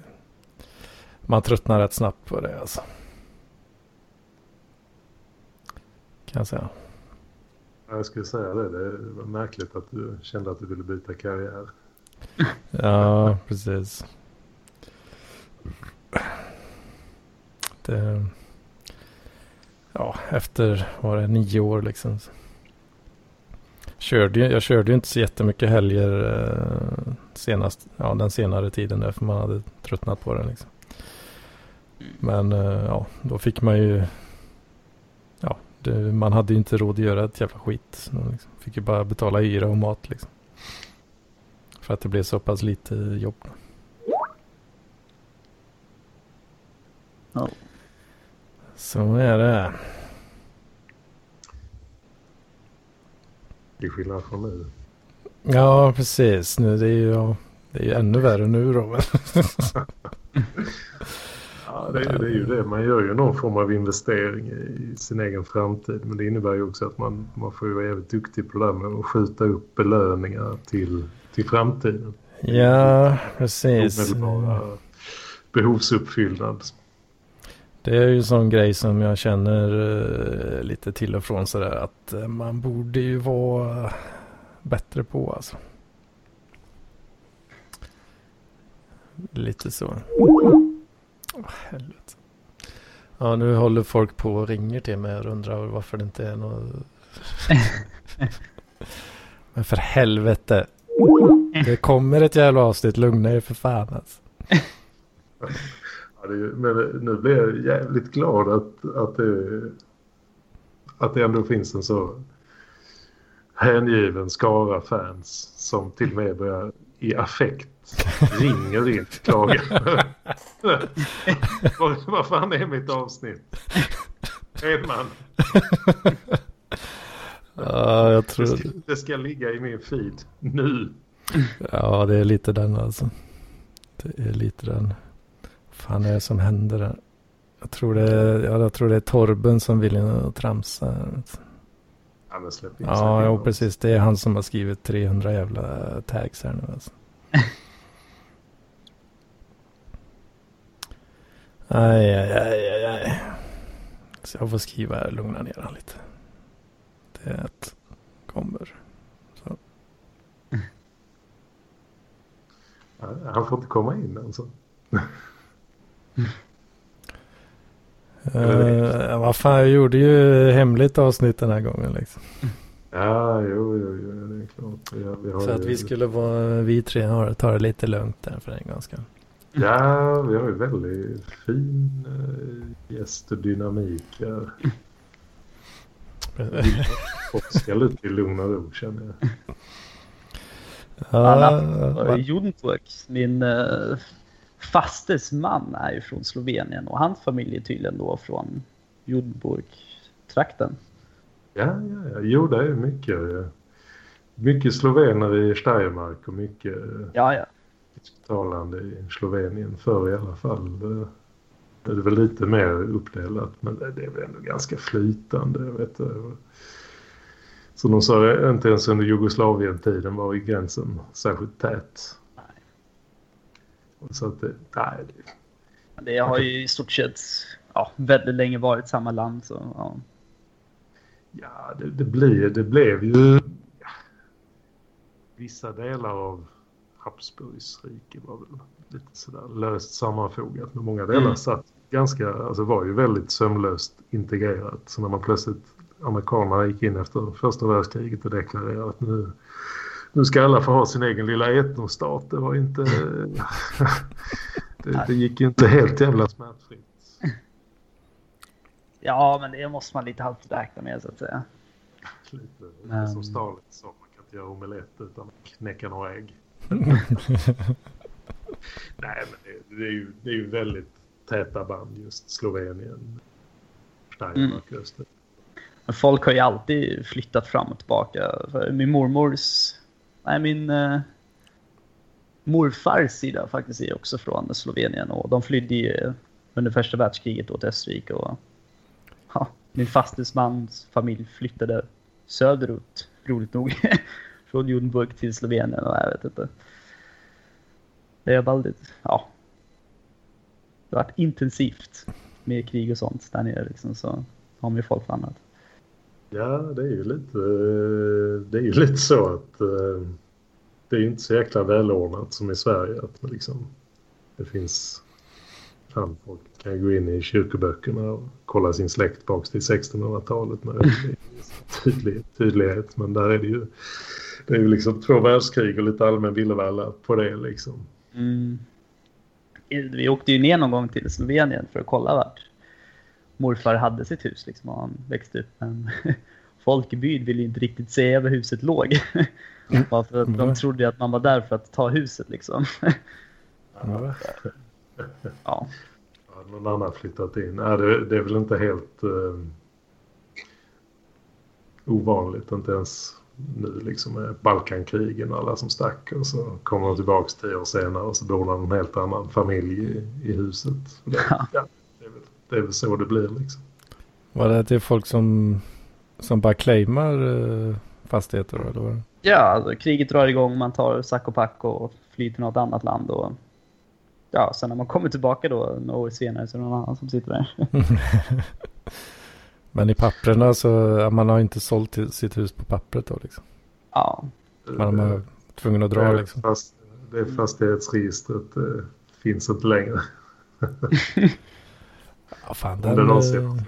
Man tröttnar rätt snabbt på det alltså. Kan jag säga. Jag skulle säga det, det var märkligt att du kände att du ville byta karriär. Ja, precis. Det... Ja, efter var det nio år liksom. Körde, jag körde ju inte så jättemycket helger eh, senast, ja, den senare tiden där, för man hade tröttnat på den liksom. Men eh, ja, då fick man ju, ja, det, man hade ju inte råd att göra ett jävla skit. Man liksom, fick ju bara betala hyra och mat liksom. För att det blev så pass lite jobb. Ja. Så är det. Det är skillnad från nu. Ja, precis. Nu, det är ju, det är ju ännu värre nu då. Ja, Ja, det är, det är ju det. Man gör ju någon form av investering i sin egen framtid. Men det innebär ju också att man, man får ju vara jävligt duktig på det där med att skjuta upp belöningar till, till framtiden. Ja, precis. Behovsuppfyllnad. Det är ju en sån grej som jag känner lite till och från sådär att man borde ju vara bättre på alltså. Lite så. Åh, helvete. Ja, nu håller folk på och ringer till mig och undrar varför det inte är något. Men för helvete. Det kommer ett jävla avsnitt. Lugna er för fan alltså. Ja, det är, men nu blir jag jävligt glad att, att, det, att det ändå finns en så hängiven skara fans som till och med börjar i affekt ringer in och klagar. Vad fan är mitt avsnitt? Edman. Ja, jag tror det ska, det ska ligga i min feed nu. Ja, det är lite den alltså. Det är lite den. Fan är det som händer där? Jag tror det är, ja, jag tror det är Torben som vill in och tramsa. Ja, men släpp in. Ja, jo, precis. Det är han som har skrivit trehundra jävla tags här nu alltså. Aj, aj, aj, aj, aj. Så jag får skriva här, lugna ner han lite. Det kommer. Så. Han får inte komma in alltså. uh, vad fan, jag gjorde ju hemligt avsnitt den här gången liksom. Ja, jo, jo, jo, det är klart. Ja, vi har så ju... att vi skulle vara, vi tre har ta det lite lugnt där för en gång ska. Ja, vi har ju väldigt fin äh, gästdynamik här. Folk ska lite i lugna ro, känner jag. Ja, Jontorx, min äh, fastes man är ju från Slovenien och hans familj är tydligen då från Jodborg-trakten. Ja, ja, ja. Jo, det är mycket, mycket slovener i Steiermark och mycket ja, ja. talande i Slovenien förr i alla fall. Det är väl lite mer uppdelat, men det är väl ändå ganska flytande. Vet du. Så de sa inte ens under Jugoslavien-tiden var i gränsen särskilt tät. Nej. Så att det, nej. Det... det har ju i stort sett ja, väldigt länge varit samma land så ja. Ja, det, det, blir, det blev ju ja, vissa delar av Habsburgs rike var väl lite sådär löst sammanfogat. Men många delar mm. satt ganska, alltså var ju väldigt sömlöst integrerat. Så när man plötsligt, amerikanerna gick in efter första världskriget och deklarerade att nu, nu ska alla få ha sin egen lilla etnostat. Det var inte, det, det gick ju inte helt jävla smärtfritt. Ja, men det måste man lite halvt räkna med så att säga. Lite men... som Stalin sa, man kan inte göra omelett utan att knäcka några ägg. Nej, men det, det är ju det är ju väldigt täta band just Slovenien. Steiermark mm. just det. Men folk har ju alltid flyttat fram och tillbaka. Min mormors, nej min eh, morfars sida faktiskt är också från Slovenien och de flydde ju under första världskriget åt Österrike och ja, min fastesmans familj flyttade söderut, roligt nog, från Jodenburg till Slovenien och jag vet inte. Det är väldigt, ja, det har varit intensivt med krig och sånt där nere liksom, så har man ju folk annat. Ja, det är ju lite, det är ju lite så att det är ju inte så jäkla välordnat som i Sverige att liksom, det finns fan folk kan gå in i kyrkoböckerna och kolla sin släkt bak till sextonhundratalet med tydlig, tydlighet. Men där är det ju, det är ju liksom två världskrig och lite allmän villevalla på det liksom. Mm. Vi åkte ju ner någon gång till Slovenien för att kolla vart morfar hade sitt hus liksom och han växte upp. Men folk i byn ville inte riktigt se var huset låg. Bara för att de trodde att man var där för att ta huset liksom. Ja. Ja. Någon annan flyttat in. Nej, det, det är väl inte helt eh, ovanligt, inte ens nu liksom med Balkankrigen och alla som stack och så kommer de tillbaka tio år senare och så bor de en helt annan familj i, i huset. Det, ja. Ja, det är väl så det blir liksom. Var det att det är folk som, som bara claimar fastigheter då, eller vad? Ja, alltså, kriget drar igång, man tar sack och pack och flyr till något annat land och ja, sen när man kommer tillbaka då några år senare så är det någon annan som sitter där. Men i papperna så, man har inte sålt sitt hus på pappret då liksom. Ja. Man är tvungen att dra det liksom. Fast, det fastighetsregistret eh, finns inte längre. Ja, fan, den, den, är,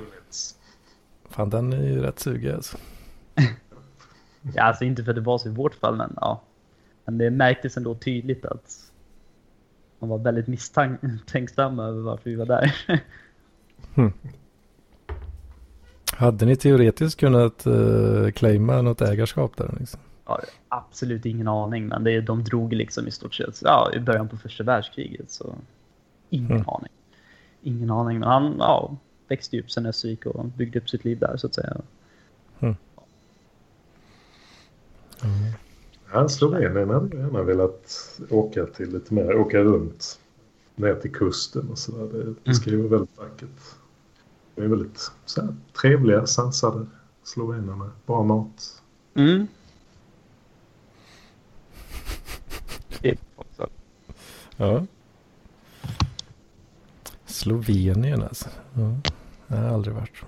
fan, den är ju rätt sugig alltså. Ja, alltså inte för att det var så i vårt fall, men ja. Men det märktes ändå tydligt att man var väldigt misstänksam över varför vi var där. hmm. Hade ni teoretiskt kunnat uh, claima något ägarskap där liksom? Ja, absolut ingen aning, men det är, de drog liksom i stort sett ja, i början på första världskriget, så ingen mm. aning. Ingen aning, men han ja, växte upp sen i Österrike och byggde upp sitt liv där så att säga. Mm. Mm. Ja, Slovenien hade ju gärna velat åka till lite mer, åka runt ner till kusten och sådär. Det ska ju vara väldigt vackert. Det är väldigt så här, trevliga, sansade slovenerna, bra mat. Mm. Ja. Slovenien alltså. Ja. Det har aldrig varit.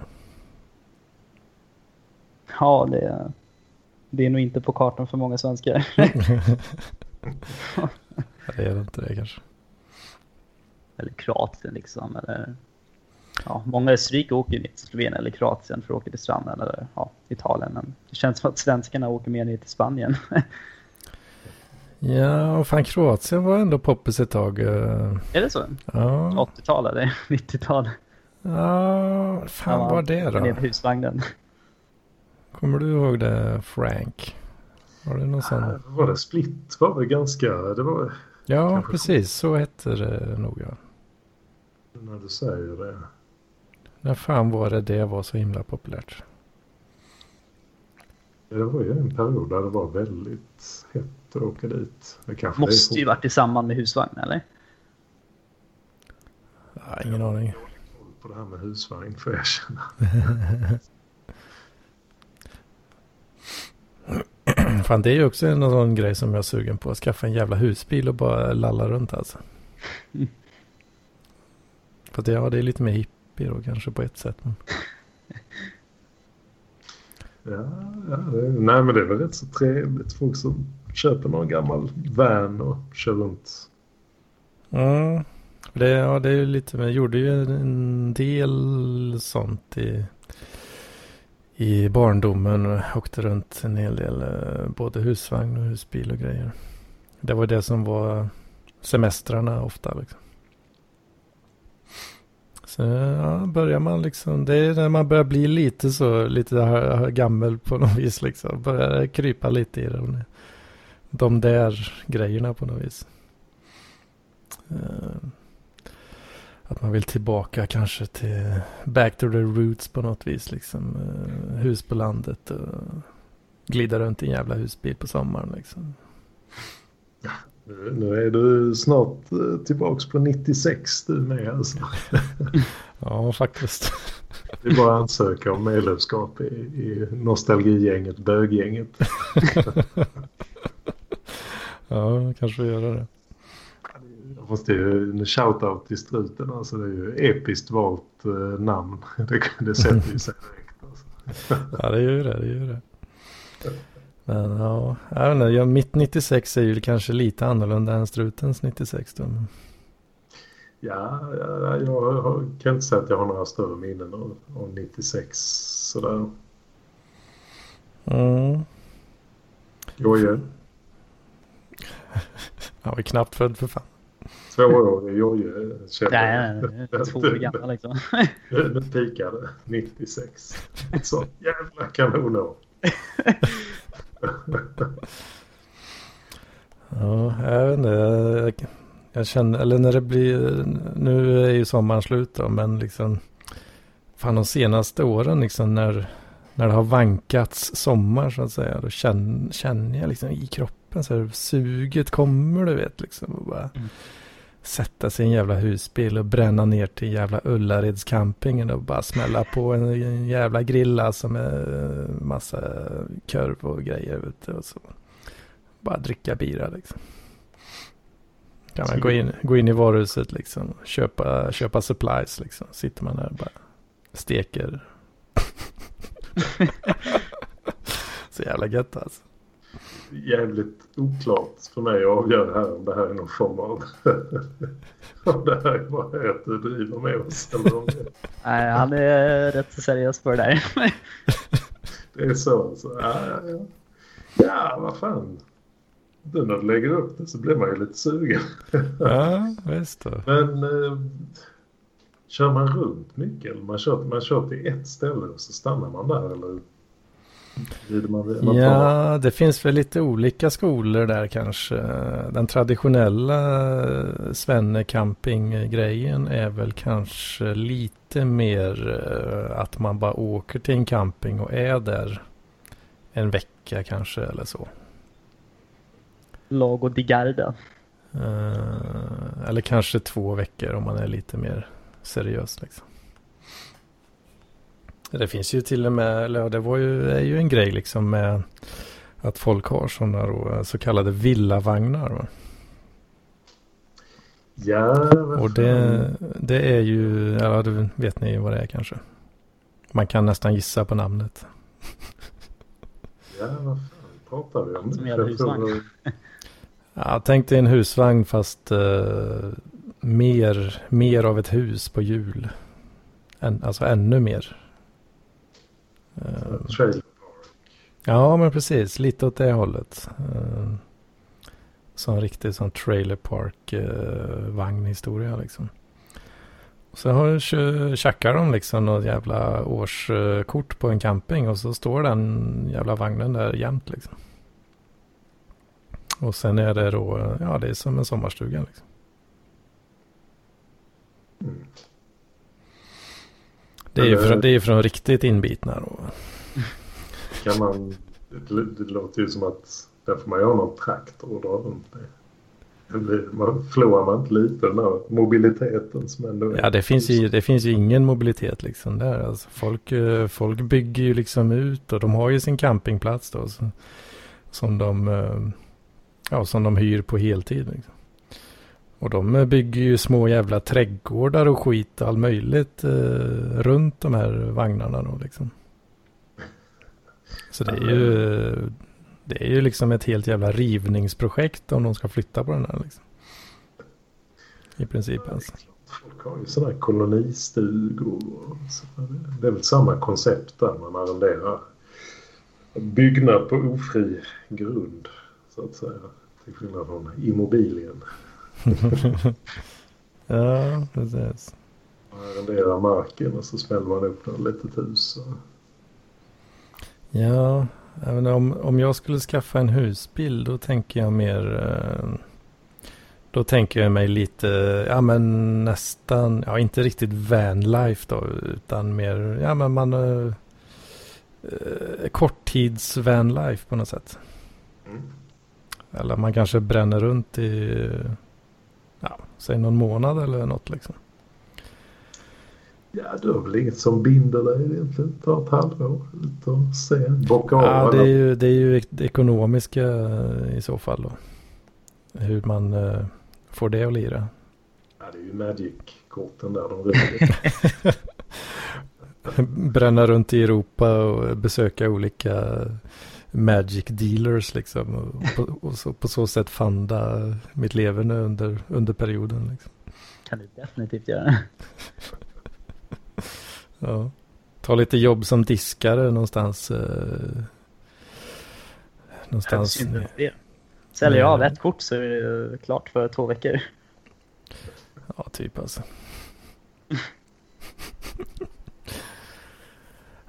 Ja, det är, det är nog inte på kartan för många svenskar. Det är inte det kanske. Eller Kroatien liksom. Eller, ja, många österriker åker ju ner till Slovenien eller Kroatien för att åka till stranden eller ja, Italien. Men det känns som att svenskarna åker mer ner till Spanien. Ja, och fan Kroatien var ändå poppis ett tag. Är det så? Ja. åttio-tal eller nittio-tal? Ja, fan ja, var det då? Ner på husvagnen. Kommer du ihåg det, Frank? Var det någon sån? Ja, var det Split? Var det ganska... Det var... Ja, kanske precis. Så hette det nog. Ja. När du säger det. När fan var det det var så himla populärt? Det var ju en period där det var väldigt hett att åka dit. Det måste ju varit i samband med husvagn, eller? Ja, ingen aning. Jag har dålig på det här med husvagn, för jag känner. Fan, det är ju också en sån grej som jag är sugen på. Att skaffa en jävla husbil och bara lalla runt alltså. Mm. För att ja, det är lite mer hippie då kanske på ett sätt. Men... Ja, ja det är, nej men det är väl rätt så trevligt. Folk som köper någon gammal van och kör runt. Mm, det, ja det är ju lite, men jag gjorde ju en del sånt i, i barndomen och åkte runt en hel del, både husvagn och husbil och grejer. Det var det som var semestrarna ofta liksom. Så ja, börjar man liksom, det är när man börjar bli lite så, lite gammel på något vis liksom. Börjar krypa lite i de, de där grejerna på något vis. Att man vill tillbaka kanske till back to the roots på något vis liksom. Hus på landet och glida runt i en jävla husbil på sommaren liksom. Ja. Nu är du snart tillbaks på nittiosex du med alltså. Ja, faktiskt. Det är bara att ansöka om medlemskap i, i nostalgigänget, böggänget. Ja, kanske vi gör det. Jag måste ju en shoutout till Struten alltså, det är ju episkt valt eh, namn. Det, det sätter ju sig direkt alltså. Ja, det gör det, det gör det. Men ja, jag vet inte, mitt nittiosex är ju kanske lite annorlunda än Strutens nittiosex då. Ja, jag, jag kan inte säga att jag har några större minnen av, av nittiosex sådär. Mm. Jo, ju. Han var knappt född för fan. Två år, jo, ju. Nej, två år gammal liksom. Nu pikade nittiosex. Så jävla kanonår. Ja, jag vet inte, jag, jag känner, eller när det blir, nu är ju sommaren slut då, men liksom fan de senaste åren liksom när, när det har vankats sommar så att säga, då känner, känner jag liksom i kroppen så här, suget kommer du vet liksom och bara mm. sätta sig i en jävla husbil och bränna ner till jävla Ullareds campingen och bara smälla på en jävla grilla som är massa kurv och grejer ute och så. Bara dricka bira liksom. Kan man gå in, gå in i varuhuset liksom, köpa, köpa supplies liksom. Sitter man där och bara steker. Så jävla gött alltså. Jävligt oklart för mig att avgöra här om det här är någon form av om det här bara är att du driver med oss eller om det. Nej, han är rätt seriös för dig. Det är så alltså. Ja, ja. ja vad fan. Du när du lägger upp det så blir man ju lite sugen. Ja, visst då. Men eh, kör man runt mycket eller man kör, man kör till ett ställe och så stannar man där eller? Ja, det finns väl lite olika skolor där kanske. Den traditionella svennecamping-grejen är väl kanske lite mer att man bara åker till en camping och är där en vecka kanske eller så. Lago di Garda. Eller kanske två veckor om man är lite mer seriös liksom. Det finns ju till och med, eller det var ju, är ju en grej liksom med att folk har sådana då, så kallade villavagnar. Va? Ja. Och det, det är ju, ja det vet ni ju vad det är kanske. Man kan nästan gissa på namnet. Ja, vad fan pratar vi om? Som en husvagn. Ja, tänk dig en husvagn fast uh, mer, mer av ett hus på hjul. Än, alltså ännu mer. Uh, ja men precis, lite åt det hållet. Uh, så en riktig sån trailer park uh, vagnhistoria liksom. Och så har tjackar de liksom något jävla årskort uh, på en camping och så står den jävla vagnen där jämt liksom. Och sen är det då, ja det är som en sommarstuga liksom. Mm. Det är ju från, det är från riktigt inbitna då. Kan man, det, det låter ju som att där får man göra någon traktor och dra runt det. Man flår man inte lite den här mobiliteten som ändå är. Ja, det finns ju, det finns ju ingen mobilitet liksom där. Alltså folk, folk bygger ju liksom ut och de har ju sin campingplats då. Så, som, de, ja, som de hyr på heltid liksom. Och de bygger ju små jävla trädgårdar och skit all möjligt eh, runt de här vagnarna då liksom. Så det är ju det är ju liksom ett helt jävla rivningsprojekt om de ska flytta på den här liksom. I princip alltså. Folk har ju sådana här kolonistugor. Det är väl samma koncept där man arrenderar byggnad på ofri grund så att säga. Till skillnad från immobilien. Ja, precis. Man renderar marken och så smäller man upp något litet hus. Och... Ja, även om, om jag skulle skaffa en husbil då tänker jag mer... Då tänker jag mig lite, ja men nästan, ja inte riktigt vanlife då, utan mer, ja men man... Äh, korttids vanlife på något sätt. Mm. Eller man kanske bränner runt i... Ja, säg någon månad eller något liksom. Ja, det är väl inget som binder dig egentligen. Ta ett halvår ut och se. Bocka av. Ja, det är ju, det är ju det ekonomiska i så fall då. Hur man uh, får det att lira. Ja, det är ju Magic-korten där de rullar. Bränna runt i Europa och besöka olika... Magic dealers liksom och på, och så, på så sätt fanda mitt leverne under, under perioden liksom. Kan du definitivt göra. Ja. Ta lite jobb som diskare någonstans eh, någonstans. Säljer jag av ett kort så är det klart för två veckor. Ja, typ alltså.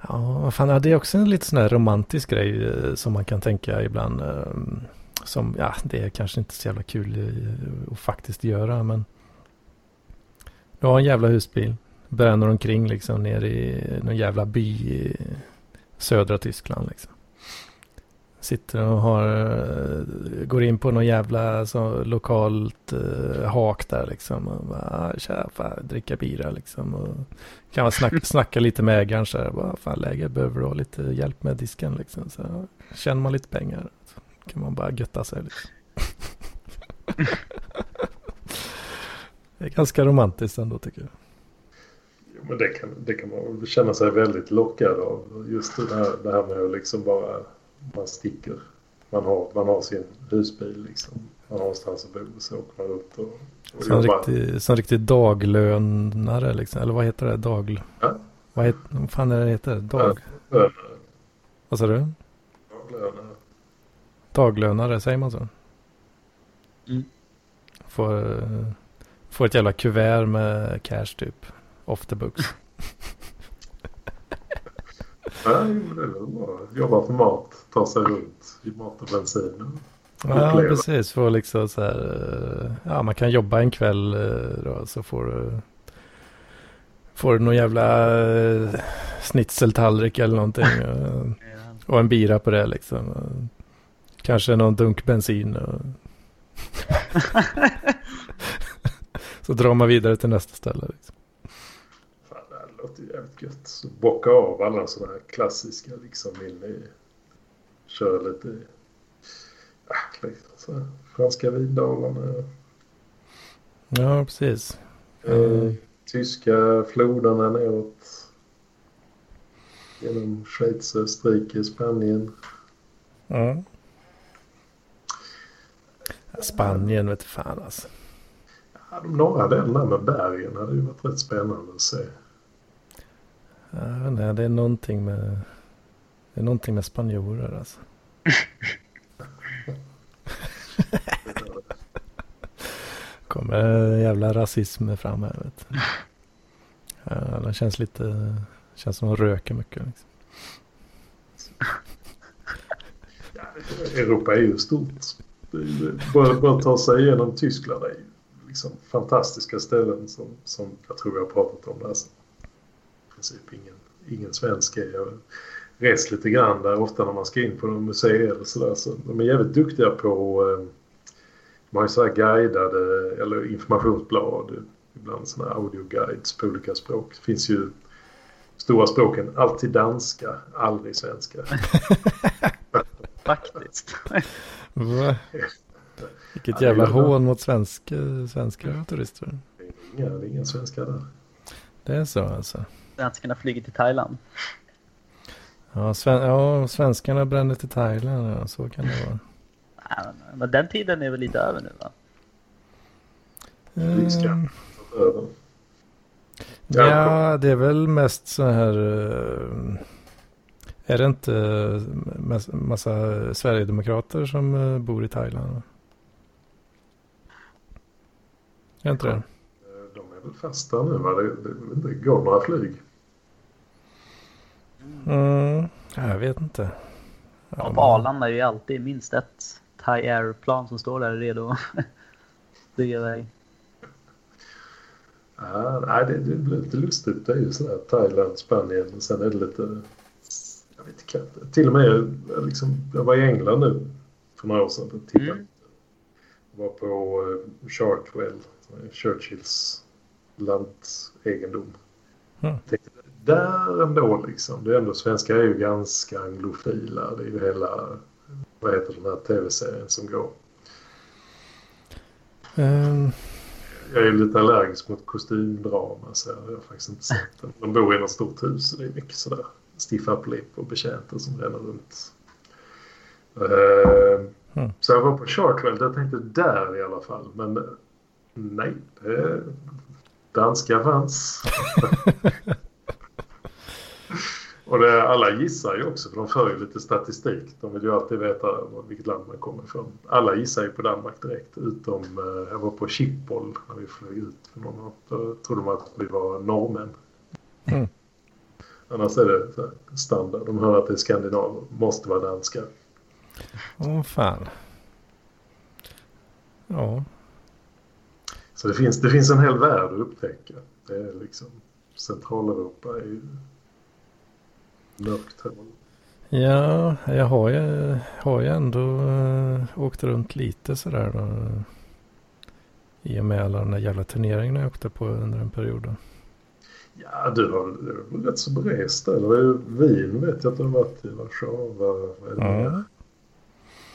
Ja, fan, ja, det är också en lite sån här romantisk grej eh, som man kan tänka ibland. Eh, som, ja, det är kanske inte så jävla kul eh, att faktiskt göra, men du har en jävla husbil, bränner omkring liksom ner i någon jävla by i södra Tyskland liksom. Sitter och har, går in på någon jävla så, lokalt eh, hak där liksom. Och bara, tja, fan, dricka bira liksom. Och kan man snacka, snacka lite med ägaren så här. Bara, fan, läget behöver ha lite hjälp med disken liksom. Så känner man lite pengar så kan man bara götta sig liksom. Det är ganska romantiskt ändå tycker jag. Jo, men det kan, det kan man känna sig väldigt lockad av. Just det här, det här med att liksom bara... Man sticker. Man har, man har sin husbil liksom. Man har någonstans att bo och så åker man ut och, och som riktig, som riktig daglönare liksom. Eller vad heter det? Dagl... Ja. Vad, het, vad fan är det det heter? Dag... Ja, vad sa du? Daglönare. Daglönare, säger man så? Mm. Får, får ett jävla kuvert med cash typ. Off the books. Nej, men det är väl bra. Jobba för mat, ta sig runt i mat och bensin. Ja, och precis. För liksom så här, ja, man kan jobba en kväll då, så får du, får du någon jävla snitseltallrik eller någonting. Och, och en bira på det liksom. Kanske någon dunk bensin. Och... så drar man vidare till nästa ställe liksom. Det är jävligt gött. Så bocka av alla sådana här klassiska liksom in i köra lite i äh, liksom så här, franska vindalarna. Ja, precis. E, mm. Tyska flodarna neråt genom Schweiz, Österrike, Spanien. Mm. Spanien vet fan alltså. Ja, de norra delarna med bergen hade ju varit rätt spännande att se. Ja, nej, det är någonting med det är någonting med spanjorer alltså. Kommer jävla rasism fram här, vet du. Ja, det känns lite känns som att röker mycket liksom. Ja, Europa är ju stort. Bara, bara ta sig igenom Tyskland är liksom fantastiska ställen som, som jag tror jag har pratat om där. Ingen, ingen svensk är. Jag res lite grann där ofta när man ska in på någon museer eller sådär. Så de är jävligt duktiga på eh, de har ju sådär guidade eller informationsblad, ibland sådana audioguides på olika språk. Det finns ju stora språken, alltid danska, aldrig svenska. Faktiskt. Vilket jävla hån mot svenska, svenska turister. Det är inga svenskar där. Det är så alltså. Svenskarna flyger till Thailand. Ja, sven- ja svenskarna bränner till Thailand. Ja, så kan det vara. Men den tiden är väl lite över nu va? Mm. Ja, det är väl mest så här... Är det inte massa Sverigedemokrater som bor i Thailand? Är det inte det? Fasta nu, va? Det, det, det går några flyg. Mm, jag vet inte. Ja, ja, på Arlanda är ju alltid minst ett Thai Airplan som står där redo att bygga iväg. Ja, nej, det, det blir lite lustigt. Det är ju sådär Thailand, Spanien och sen är det lite, jag vet inte, till och med liksom, jag var i England nu för några år sedan. Mm. Jag var på Chartwell, Churchills landegendom. Mm. Där ändå liksom. Det är ändå, svenskar är ju ganska anglofila. Det är ju hela, vad heter den här tv-serien som går. Mm. Jag är lite allergisk mot kostymdrama så jag har faktiskt inte sett den. De bor i något stort hus och det är mycket sådär stiff-up-lip och betjänter som ränner runt. Uh, mm. Så jag var på Chartwell, jag tänkte där i alla fall. Men nej, det danska fanns. Och det, alla gissar ju också, för de för ju lite statistik. De vill ju alltid veta vilket land man kommer ifrån. Alla gissar ju på Danmark direkt, utom jag var på Schiphol när vi flög ut för någon år. Då trodde man att vi var norrmän. Mm. Annars är det standard. De hör att det är skandinaver, måste vara danska. Åh oh, fan. Ja. Så det finns, det finns en hel värld att upptäcka. Det är liksom, Centraleuropa är ju mörkt håll. Ja, jag har ju, har ju ändå äh, åkt runt lite sådär då. I och med alla de där jävla turneringarna jag åkte på under en period då. Ja, du var, du var rätt så berest där. Wien vet jag att du har varit i Warszawa. Ja.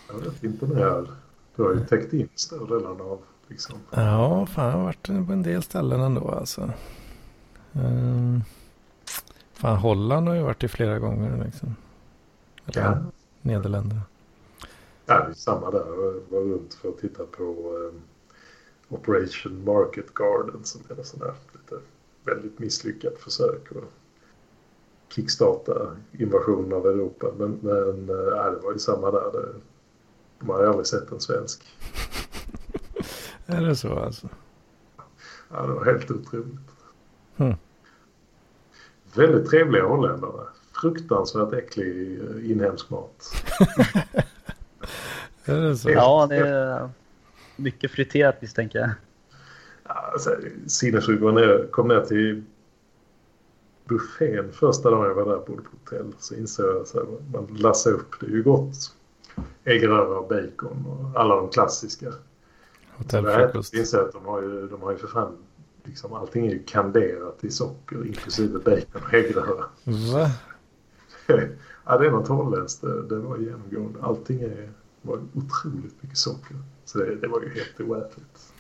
Jag var rätt imponerad. Du har ju täckt in större delen av liksom. Ja, fan jag har varit på en del ställen ändå alltså. Um, fan Holland har ju varit i flera gånger liksom. Eller ja. Nederländerna. Ja, det är samma där. Jag var runt för att titta på um, Operation Market Garden som är en sån där lite väldigt misslyckat försök att kickstarta invasionen av Europa. Men, men äh, det var ju samma där. Det, man har ju aldrig sett en svensk. Är det så alltså? Ja, det var helt otroligt. Hmm. Väldigt trevliga holländare. Fruktansvärt äcklig inhemsk mat. Är det så? Ja, det är mycket friterat misstänker jag. Alltså, sinnessjukan kom ner till buffén första dagen jag var där, bodde på hotell, så insåg jag att man lassar upp, det är ju gott, äggröra och bacon och alla de klassiska hotellfrukost. Det är att de har ju, de har ju för fan liksom, allting är ju kanderat i socker inklusive bacon och äggröra. Va? Ja, det är något holländskt, det, det var genomgående, allting är, var otroligt mycket socker, så det, det var ju helt oätligt.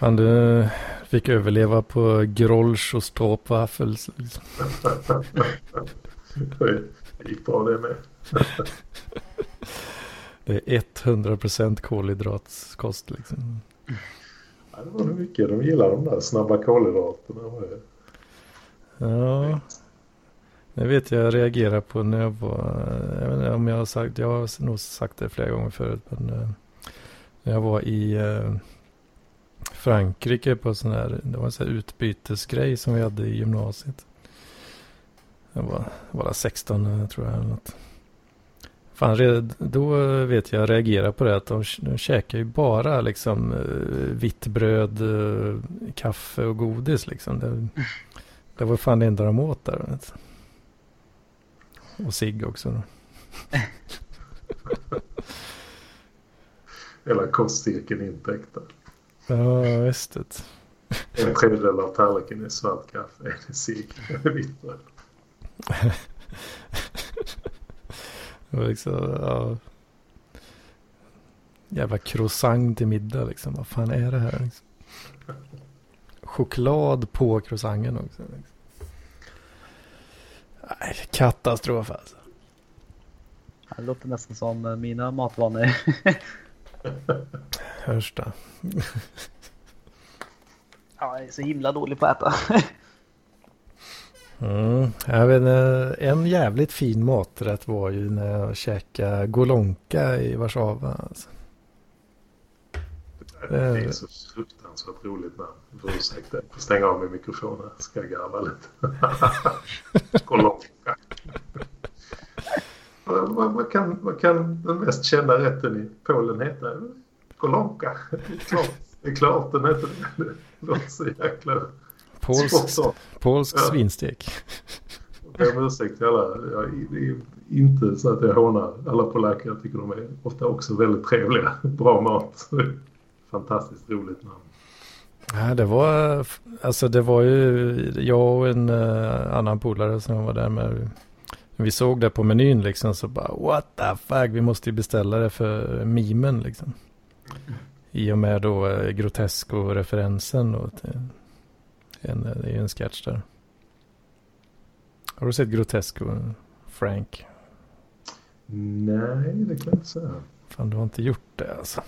Fan, du fick överleva på grolsch och stråpvaffels. Det gick bra det med. Det är hundra procent kolhydratskost liksom. Ja, det var nog mycket. De gillar de där snabba kolhydraterna. Ja, det vet jag, jag reagerar på när jag var... Jag vet inte om jag har sagt... Jag har nog sagt det flera gånger förut. Men när jag var i... Frankrike på sån här, det var en sån här utbytesgrej som vi hade i gymnasiet. Jag var bara sexton tror jag eller något. Fan, red, då vet jag reagera på det att de, de käkar ju bara liksom vitt bröd, kaffe och godis liksom. Det, det var fan det enda de åt där. Vet. Och cigg också då. Hela kostcirkeln intäkter. Ja, visst det. En tredjedel av tallriken är svart kaffe, en är cigg, en är vitt bröd. Det var liksom, ja. Jävla croissant till middag liksom. Vad fan är det här liksom? Choklad på croissanten också liksom. Nej, katastrof alltså. Det låter nästan som mina matvanor. Hörsta. Ja, jag är så himla dålig på att äta. Mm. Jag vet, en jävligt fin maträtt var ju när jag käkade golonka i Warszawa. Alltså. Det, det är så fruktansvärt roligt namn. Ursäkta, jag får stänga av min mikrofon här. Ska jag garva lite. Golonka. Vad kan, vad kan den mest kända rätten i Polen heta? Golonka. Det är klart, det är klart den heter det. Låt så jäkla polsk, polsk svinstek. Ja. Jag har ursäkt till alla. Jag, det är inte så att jag hånar alla polacker. Jag tycker de är ofta också väldigt trevliga. Bra mat. Fantastiskt roligt namn. Ja, det var, alltså det var ju jag och en uh, annan polare som var där med. Vi såg det på menyn liksom, så bara what the fuck, vi måste ju beställa det för mimen liksom. I och med då eh, Grotesco-referensen då. En, det är ju en sketch där. Har du sett Grotesco, Frank? Nej, det kan jag inte säga. Fan, du har inte gjort det alltså.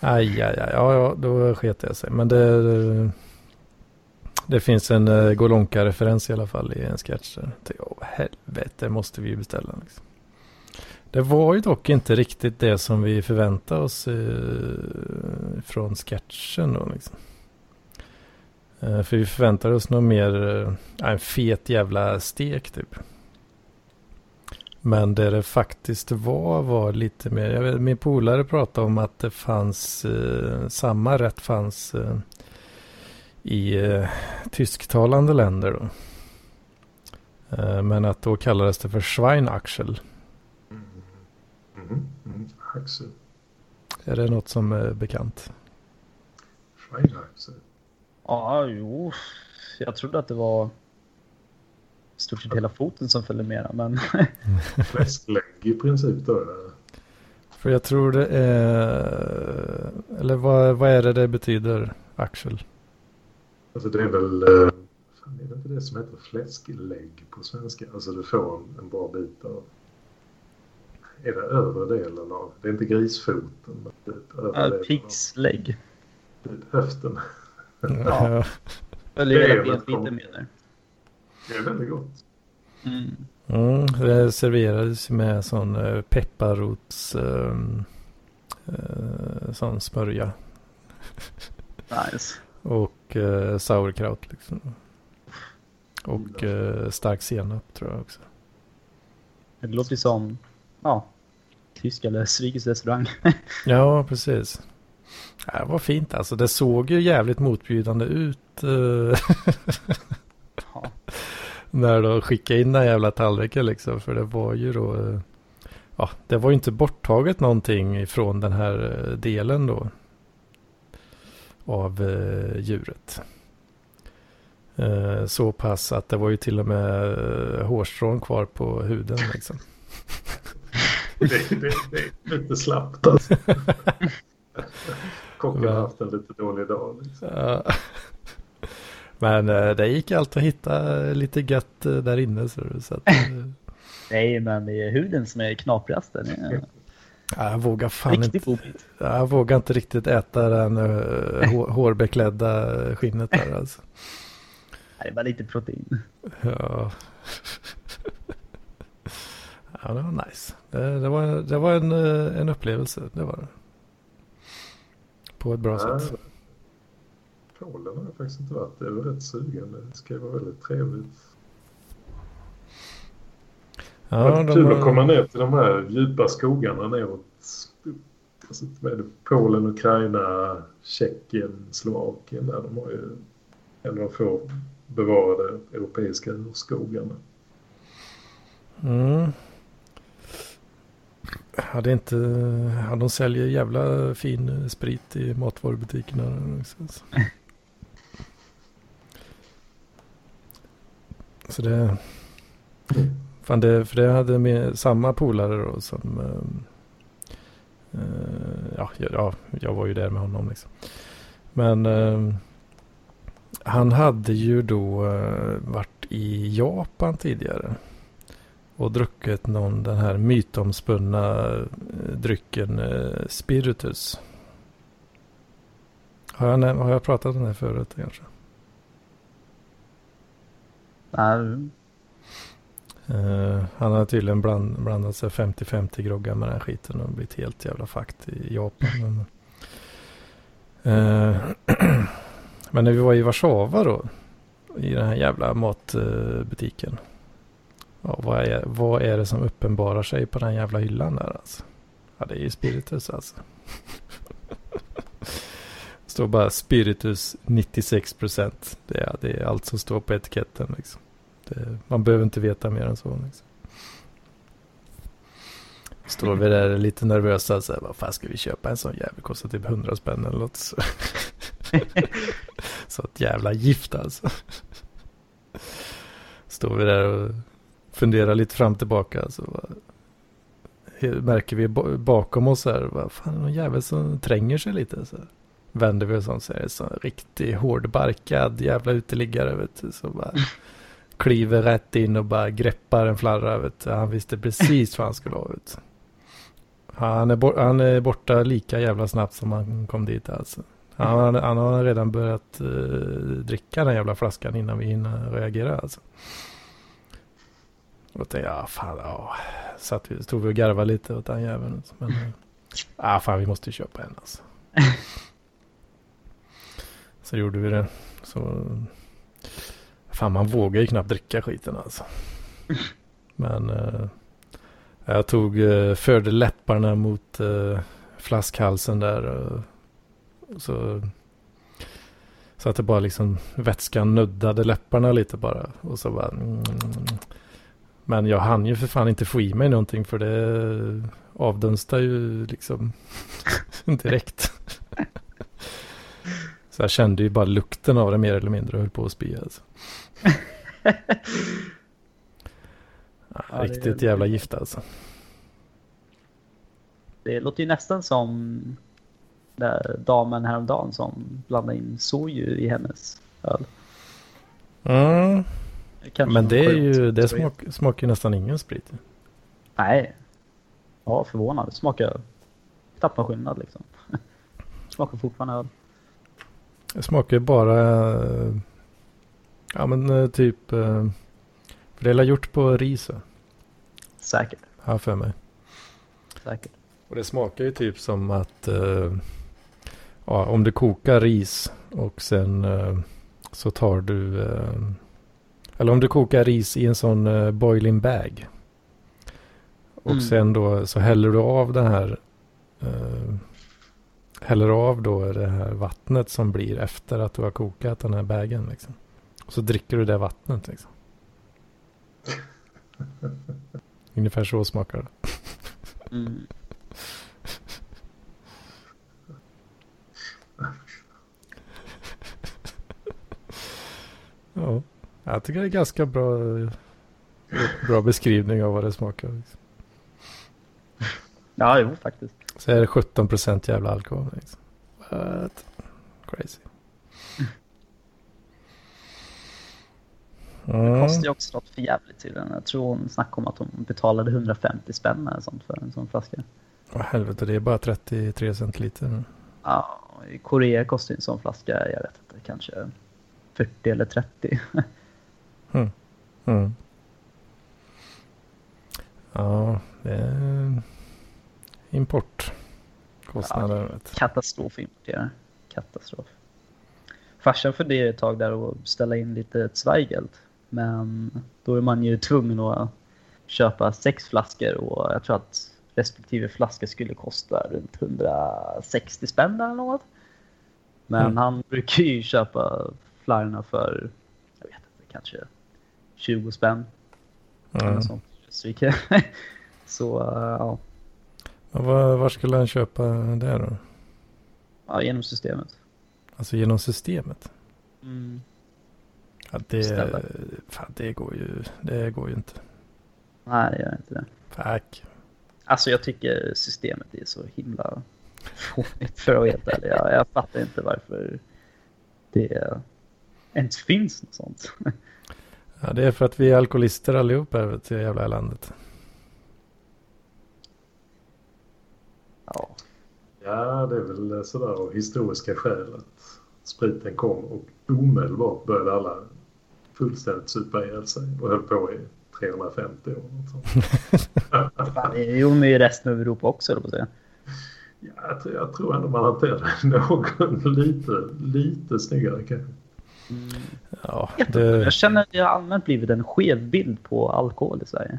Aj, aj, aj. Ja, ja, då sket jag sig. Men det... det Det finns en uh, Golonka-referens i alla fall i en sketch där. Åh, helvete, måste vi ju beställa. Liksom. Det var ju dock inte riktigt det som vi förväntade oss uh, från sketchen då. Liksom. Uh, för vi förväntade oss något mer, uh, en fet jävla stek typ. Men det det faktiskt var var lite mer, jag vet, min polare pratade om att det fanns, uh, samma rätt fanns... Uh, i eh, tysktalande länder då. Men att då kallades det för Schweinaxel. Mm. Mm. Mm. Axel. Är det något som är bekant? Schweinaxel? Ja, jo. Jag trodde att det var stort sett hela foten som följde med. Men... fläsklägg i princip då. För jag tror det är... Eller vad, vad är det det betyder, Axel? Alltså det är väl... Fan, är det inte det som heter fläsklägg på svenska? Alltså du får en, en bra bit av... Är det övre delen av... Det är inte grisfoten. Det är äh, pixlägg. Av, det är höften. Ja. Jag lever helt lite med där. Det är väldigt gott. Mm. Mm, det serverades med sån pepparrots äh, äh, sån smörja. Nice. Och äh, sauerkraut liksom. Och mm. äh, stark senap tror jag också. Det låter som ja, tysk eller svigisk restaurang. Ja, precis. Det var fint alltså. Det såg ju jävligt motbjudande ut. Ja. När de skickade in den jävla tallriken liksom. För det var ju då... Ja, det var ju inte borttaget någonting från den här delen då. Av eh, djuret. Eh, så pass att det var ju till och med eh, hårstrån kvar på huden liksom. det, det, det är lite slappt alltså. Kocken har haft en lite dålig dag liksom. Ja. Men det gick allt att hitta lite gött där inne. Så att... Nej, men det är huden som är knaprigast. Är... Jag vågar fan inte... Jag vågar inte riktigt äta den hårbeklädda skinnet där. Alltså. Det är bara lite protein. Ja, ja det var nice. Det, det var, det var en, en upplevelse. Det var det. På ett bra ja. sätt. Polen har jag faktiskt inte varit. Det var rätt sugen. Det ska vara väldigt trevligt. Ja, det var kul har... att komma ner till de här djupa skogarna neråt. Alltså, Polen, Ukraina, Tjeckien, Slovakien. Där de har ju en av de få bevarade europeiska skogarna. Mm. Hade inte, hade de säljer jävla fin sprit i matvarubutikerna också. Så det, fan det, för det hade med samma polare då som, äh, ja, ja, jag var ju där med honom liksom. Men äh, han hade ju då äh, varit i Japan tidigare. Och druckit någon den här mytomspunna drycken spiritus. Har jag, näm- har jag pratat om det förut kanske? Nej. Uh, han har tydligen bland, blandat sig femtio femtio groggar med den här skiten och blivit helt jävla fakt i Japan. uh, Men när vi var i Warszawa då, i den här jävla matbutiken. Ja, vad, är, vad är det som uppenbarar sig på den jävla hyllan där alltså? Ja, det är ju spiritus alltså. Står bara spiritus nittiosex procent. Det är, det är allt som står på etiketten liksom. Det, man behöver inte veta mer än så liksom. Står vi där lite nervösa och säger, vad fan ska vi köpa en sån jävla? Kostar typ hundra spänn eller något så. Så ett jävla gift alltså. Står vi där och fundera lite fram tillbaka så bara, märker vi bakom oss här vad fan någon jävel som tränger sig lite så här. Vänder vi oss om så är det så en riktigt hårdbarkad jävla uteliggare vet du, så bara kliver rätt in och bara greppar en flarra vet du. Han visste precis vad han skulle ha ut. Han är bort, han är borta lika jävla snabbt som han kom dit alltså. Han, han har redan börjat uh, dricka den jävla flaskan innan vi hinner reagera alltså. Och tänkte, ja fan, ja. Så vi, stod vi och garvade lite åt den jäveln. Men, ja fan, vi måste köpa en alltså. Så gjorde vi det. Så, fan, man vågar ju knappt dricka skiten alltså. Men eh, jag tog, förde läpparna mot eh, flaskhalsen där. Och, och så Så att det bara liksom vätskan nuddade läpparna lite bara. Och så bara... Mm. Men jag hann ju för fan inte få i mig någonting, för det avdunstar ju liksom direkt. Så jag kände ju bara lukten av det mer eller mindre och höll på att spy. Alltså. Ja, riktigt jävla gift alltså. Det låter ju nästan som där damen häromdagen som blandade in soju i hennes öl. Mm. Men det är ju det smak, smakar nästan ingen sprit. Nej. Ja, förvånad. Det smakar knappt någon skillnad liksom. Det smakar fortfarande öl. Det smakar bara ja men typ, för det är gjort på ris. Säkert. Ja, för mig. Säkert. Och det smakar ju typ som att ja, om du kokar ris och sen så tar du eller om du kokar ris i en sån uh, boiling bag. Och mm. sen då så häller du av den här uh, häller av då det här vattnet som blir efter att du har kokat den här bagen liksom. Och så dricker du det vattnet liksom. Ungefär så smakar det. Mm. Ja. Jag tycker det är ganska bra, bra beskrivning av vad det smakar. Liksom. Ja, jo, faktiskt. Så är det sjutton procent jävla alkohol. Liksom. What? Crazy. Mm. Det kostar ju också något för jävligt till den. Jag tror hon snackade om att hon betalade hundrafemtio spänn eller sånt för en sån flaska. Åh, helvete, det är bara trettiotre centiliter nu. Ja, i Korea kostar ju en sån flaska, jag vet inte, kanske fyrtio eller trettio. Mm. Mm. Ja, det är importkostnader. Ja, katastrof importerar. Katastrof. Farsan funderar ett tag där och ställa in lite ett Zweigelt. Men då är man ju tvungen att köpa sex flaskor och jag tror att respektive flaska skulle kosta runt hundrasextio spänn eller något. Men mm. han brukar ju köpa flarna för, jag vet inte, kanske tjugo spänn. Mm. Sånt. Så, ja. Men var, var skulle han köpa det då? Ja, genom systemet. Alltså genom systemet? Mm. Ja, det, fan, det går ju, det går ju inte. Nej, det gör inte det. Fuck. Alltså jag tycker systemet är så himla fånigt för att veta. Jag, jag fattar inte varför det ens finns något sånt. Ja, det är för att vi är alkoholister allihop här till det jävla landet. Ja. Ja, det är väl sådär av historiska skäl att spriten kom och omedelbart började alla fullständigt supa ihjäl sig och höll på i trehundrafemtio år. Det är ju med resten av Europa också, då på det. Ja, jag tror, jag tror ändå man hanterar någon lite, lite snyggare kanske. Mm. Ja, det... Jag känner att det har allmänt blivit en skev bild på alkohol i Sverige.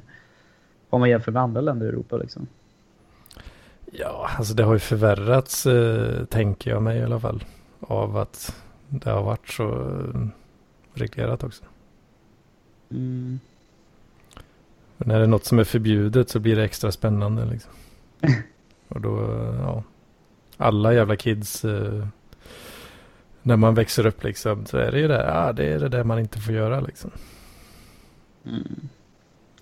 Om man jämför med andra länder i Europa liksom. Ja, alltså det har ju förvärrats, eh, tänker jag mig i alla fall. Av att det har varit så eh, reglerat också. Mm. Och när det är något som är förbjudet så blir det extra spännande liksom. Och då, ja, alla jävla kids, eh, när man växer upp liksom, så är det ju det, ja, det är det där man inte får göra liksom. Mm.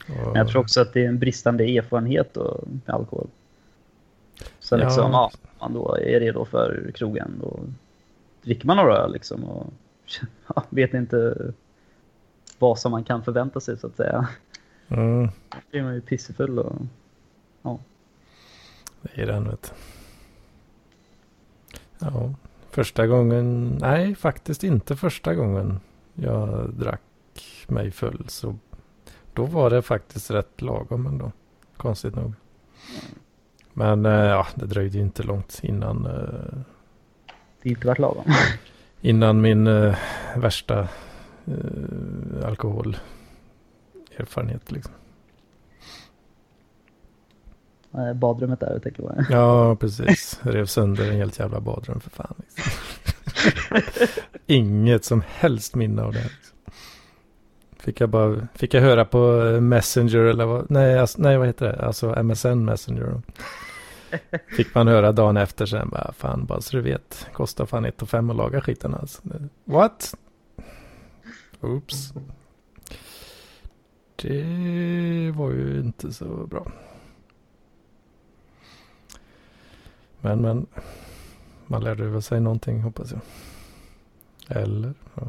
Och... jag tror också att det är en bristande erfarenhet och alkohol. Så ja. Liksom, ja, man då är redo för krogen och dricker man några öl liksom och ja, vet inte vad som man kan förvänta sig så att säga. Mm. Då blir man ju pissefull och ja. Det är den, vet. Ja, första gången... Nej, faktiskt inte första gången jag drack mig full. Så då var det faktiskt rätt lagom ändå. Konstigt nog. Men äh, ja, det dröjde ju inte långt innan... Äh, det inte varit lagom. Innan min äh, värsta äh, alkoholerfarenhet liksom. Badrummet där, jag tänker på. Ja, precis. Rev sönder en helt jävla badrum för fan. Liksom. Inget som helst minne av det. Fick jag bara fick jag höra på Messenger eller vad, nej, alltså, nej vad heter det? Alltså M S N Messenger. Fick man höra dagen efter sen bara, fan bara så du vet, kostar fan ett och fem att laga skiten alltså. What? Oops. Det var ju inte så bra. Men, men man lärde väl sig någonting, hoppas jag. Eller? Ja.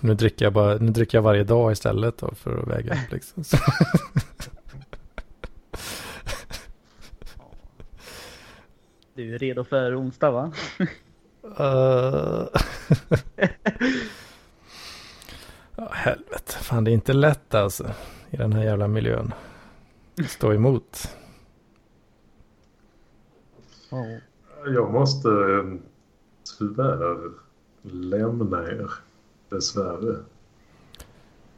Nu dricker jag bara, nu dricker jag varje dag istället då, för att väga upp liksom. Du är redo för onsdag, va? uh... Ja, helvete. Fan, det är inte lätt alltså i den här jävla miljön. Stå emot. Oh. Jag måste tyvärr lämna er. Dessvärre.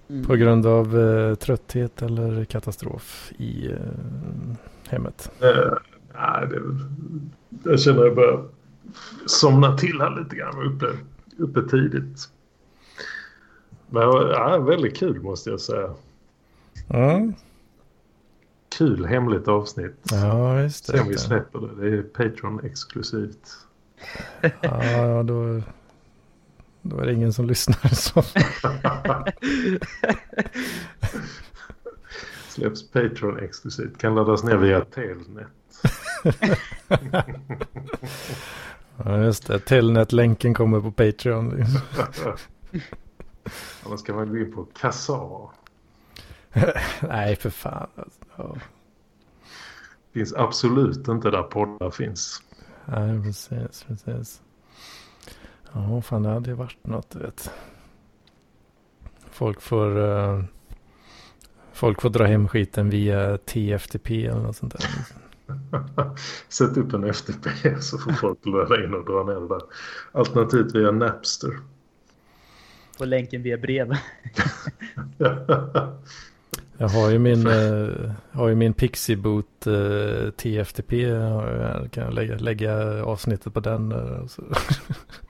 Mm. På grund av eh, trötthet eller katastrof i eh, hemmet? Eh, nej, det är väl... Jag känner att jag börjar somna till här lite grann. Uppe, uppe tidigt. Men ja, väldigt kul måste jag säga. Mm. Kul hemligt avsnitt. Ja, just det. Sen vi släpper det. Det är Patreon-exklusivt. Ja, då... Då är det ingen som lyssnar så. Släpps Patreon exklusivt. Kan laddas ner via Telnet. Ja, just det. Telnet-länken kommer på Patreon. Annars kan man gå in på Kassa. Nej, för fan. Ja. Finns absolut inte där poddar finns. Nej, precis, precis. Ja, fan, det hade varit något, du vet. Folk får, uh, folk får dra hem skiten via T F T P eller något sånt där. Sätt upp en F T P så får folk löra in och dra ner där. Alternativt via Napster. På länken via brev. Jag har ju min, uh, har ju min Pixieboot uh, T F T P. Jag kan lägga, lägga avsnittet på den. Uh, så.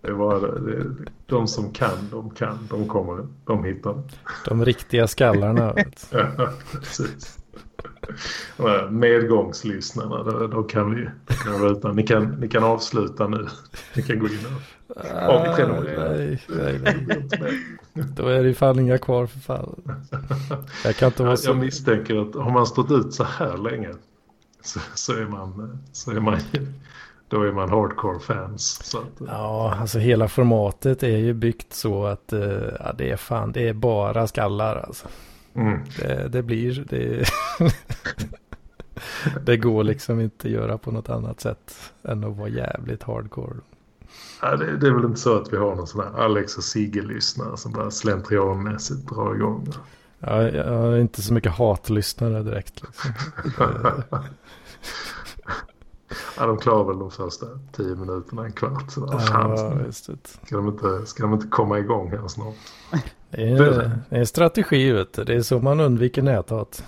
Det var det, det, de som kan, de kan, de kommer, de hittar. De riktiga skallarna. Ja, precis. Medgångslyssnarna, då, då kan vi kan, ni, kan, ni kan avsluta nu. Ni kan gå in och avprenumerera. Nej, nej, nej. Då är det fan inga kvar för fan. Jag kan inte vara så... Jag misstänker att om man stått ut så här länge så, så är man så är man då är man hardcore fans. Så att... Ja, alltså hela formatet är ju byggt så att ja, det är fan, det är bara skallar alltså. Mm. Det, det blir det, det går liksom inte att göra på något annat sätt än att vara jävligt hardcore. Ja, det, det är väl inte så att vi har någon sån här Alex och Sigge-lyssnare som bara slentrianmässigt drar igång. Ja, jag har inte så mycket hatlyssnare direkt liksom. Ja, de klarar väl de första tio minuterna, en kvart. Ja, fan, visst. Ska de inte, ska de inte komma igång här snart? Det är, det är en strategi, vet du. Det är så man undviker näthat.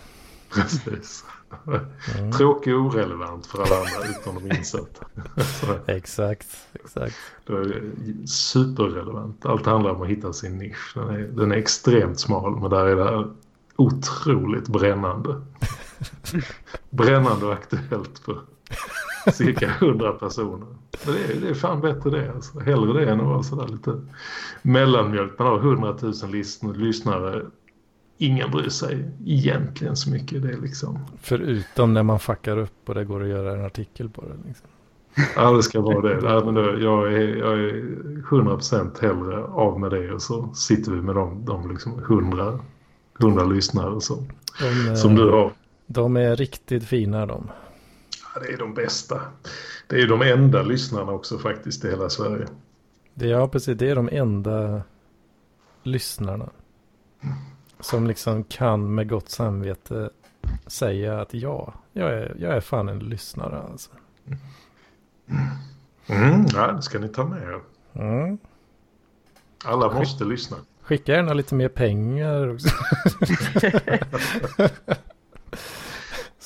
Precis. Mm. Tråkig och orelevant för alla andra utan de insatta. Exakt, exakt. Det är superrelevant. Allt handlar om att hitta sin nisch. Den är, den är extremt smal, men där är det här otroligt brännande. Brännande och aktuellt för cirka hundra personer. Men det är, det är fan bättre det. Alltså. Hellre det än att vara sådär lite mellanmjölk. Man har hundratusen listen- lyssnare. Ingen bryr sig egentligen så mycket. Det är liksom... Förutom när man fuckar upp och det går att göra en artikel på det. Liksom. Ja, det ska vara det. Ja, men då, jag, är, jag är hundra procent hellre av med det. Och så sitter vi med de, de liksom hundra, hundra lyssnare så, de, som du har. De är riktigt fina de. Det är de bästa. Det är de enda lyssnarna också faktiskt i hela Sverige. Det, ja, precis. Det är de enda lyssnarna som liksom kan med gott samvete säga att ja, jag är, jag är fan en lyssnare. Alltså. Mm, ja, det ska ni ta med er. Mm. Alla måste Skick, lyssna. Skicka gärna lite mer pengar också.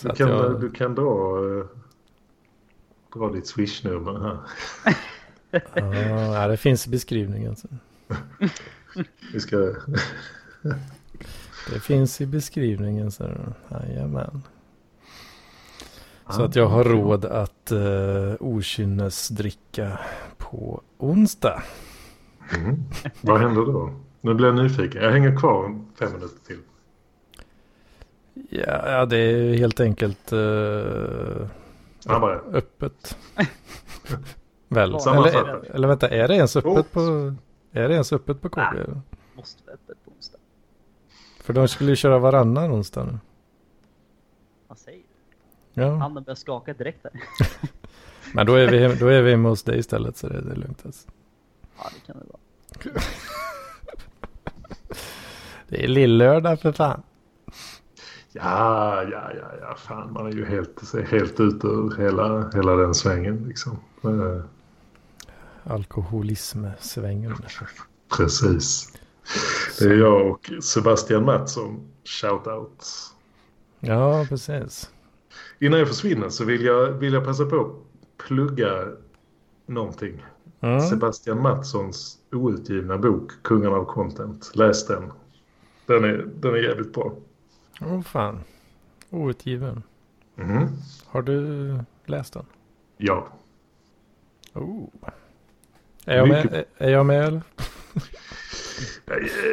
Du kan, jag... du kan dra Det var ditt Swish-nummer här. Ja, det finns i beskrivningen. Vi ska... det finns i beskrivningen. Så, jajamän. Så att jag har råd att uh, okynnesdricka på onsdag. Mm. Vad händer då? Nu blir jag nyfiken. Jag hänger kvar fem minuter till. Ja, ja det är helt enkelt uh, ja, öppet. Väl. Eller, eller vänta, är det ens öppet oh. på är det ens öppet på K B? Nej, måste vara öppet på onsdag. För de skulle ju köra varannan onsdag nu. Vad säger du? Ja. Handen börjar skaka direkt där. Men då är vi hem, då är vi hemma hos dig istället, så det är lugnt alltså. Ja, det kan det vara. Det är lillördag för fan. Ja, ja, ja, ja, fan, man är ju helt, helt ute ur hela, hela den svängen liksom. Men... alkoholism-svängen. Precis. Det är jag och Sebastian Mattsson. Shoutout. Ja, precis. Innan jag försvinner så vill jag, vill jag passa på att plugga någonting. Mm. Sebastian Mattssons outgivna bok Kungarna av content. Läs den. Den är, den är jävligt bra. Åh oh, fan. Outgiven. Mm. Har du läst den? Ja. Oh. Är jag mycket... med? Är jag med eller?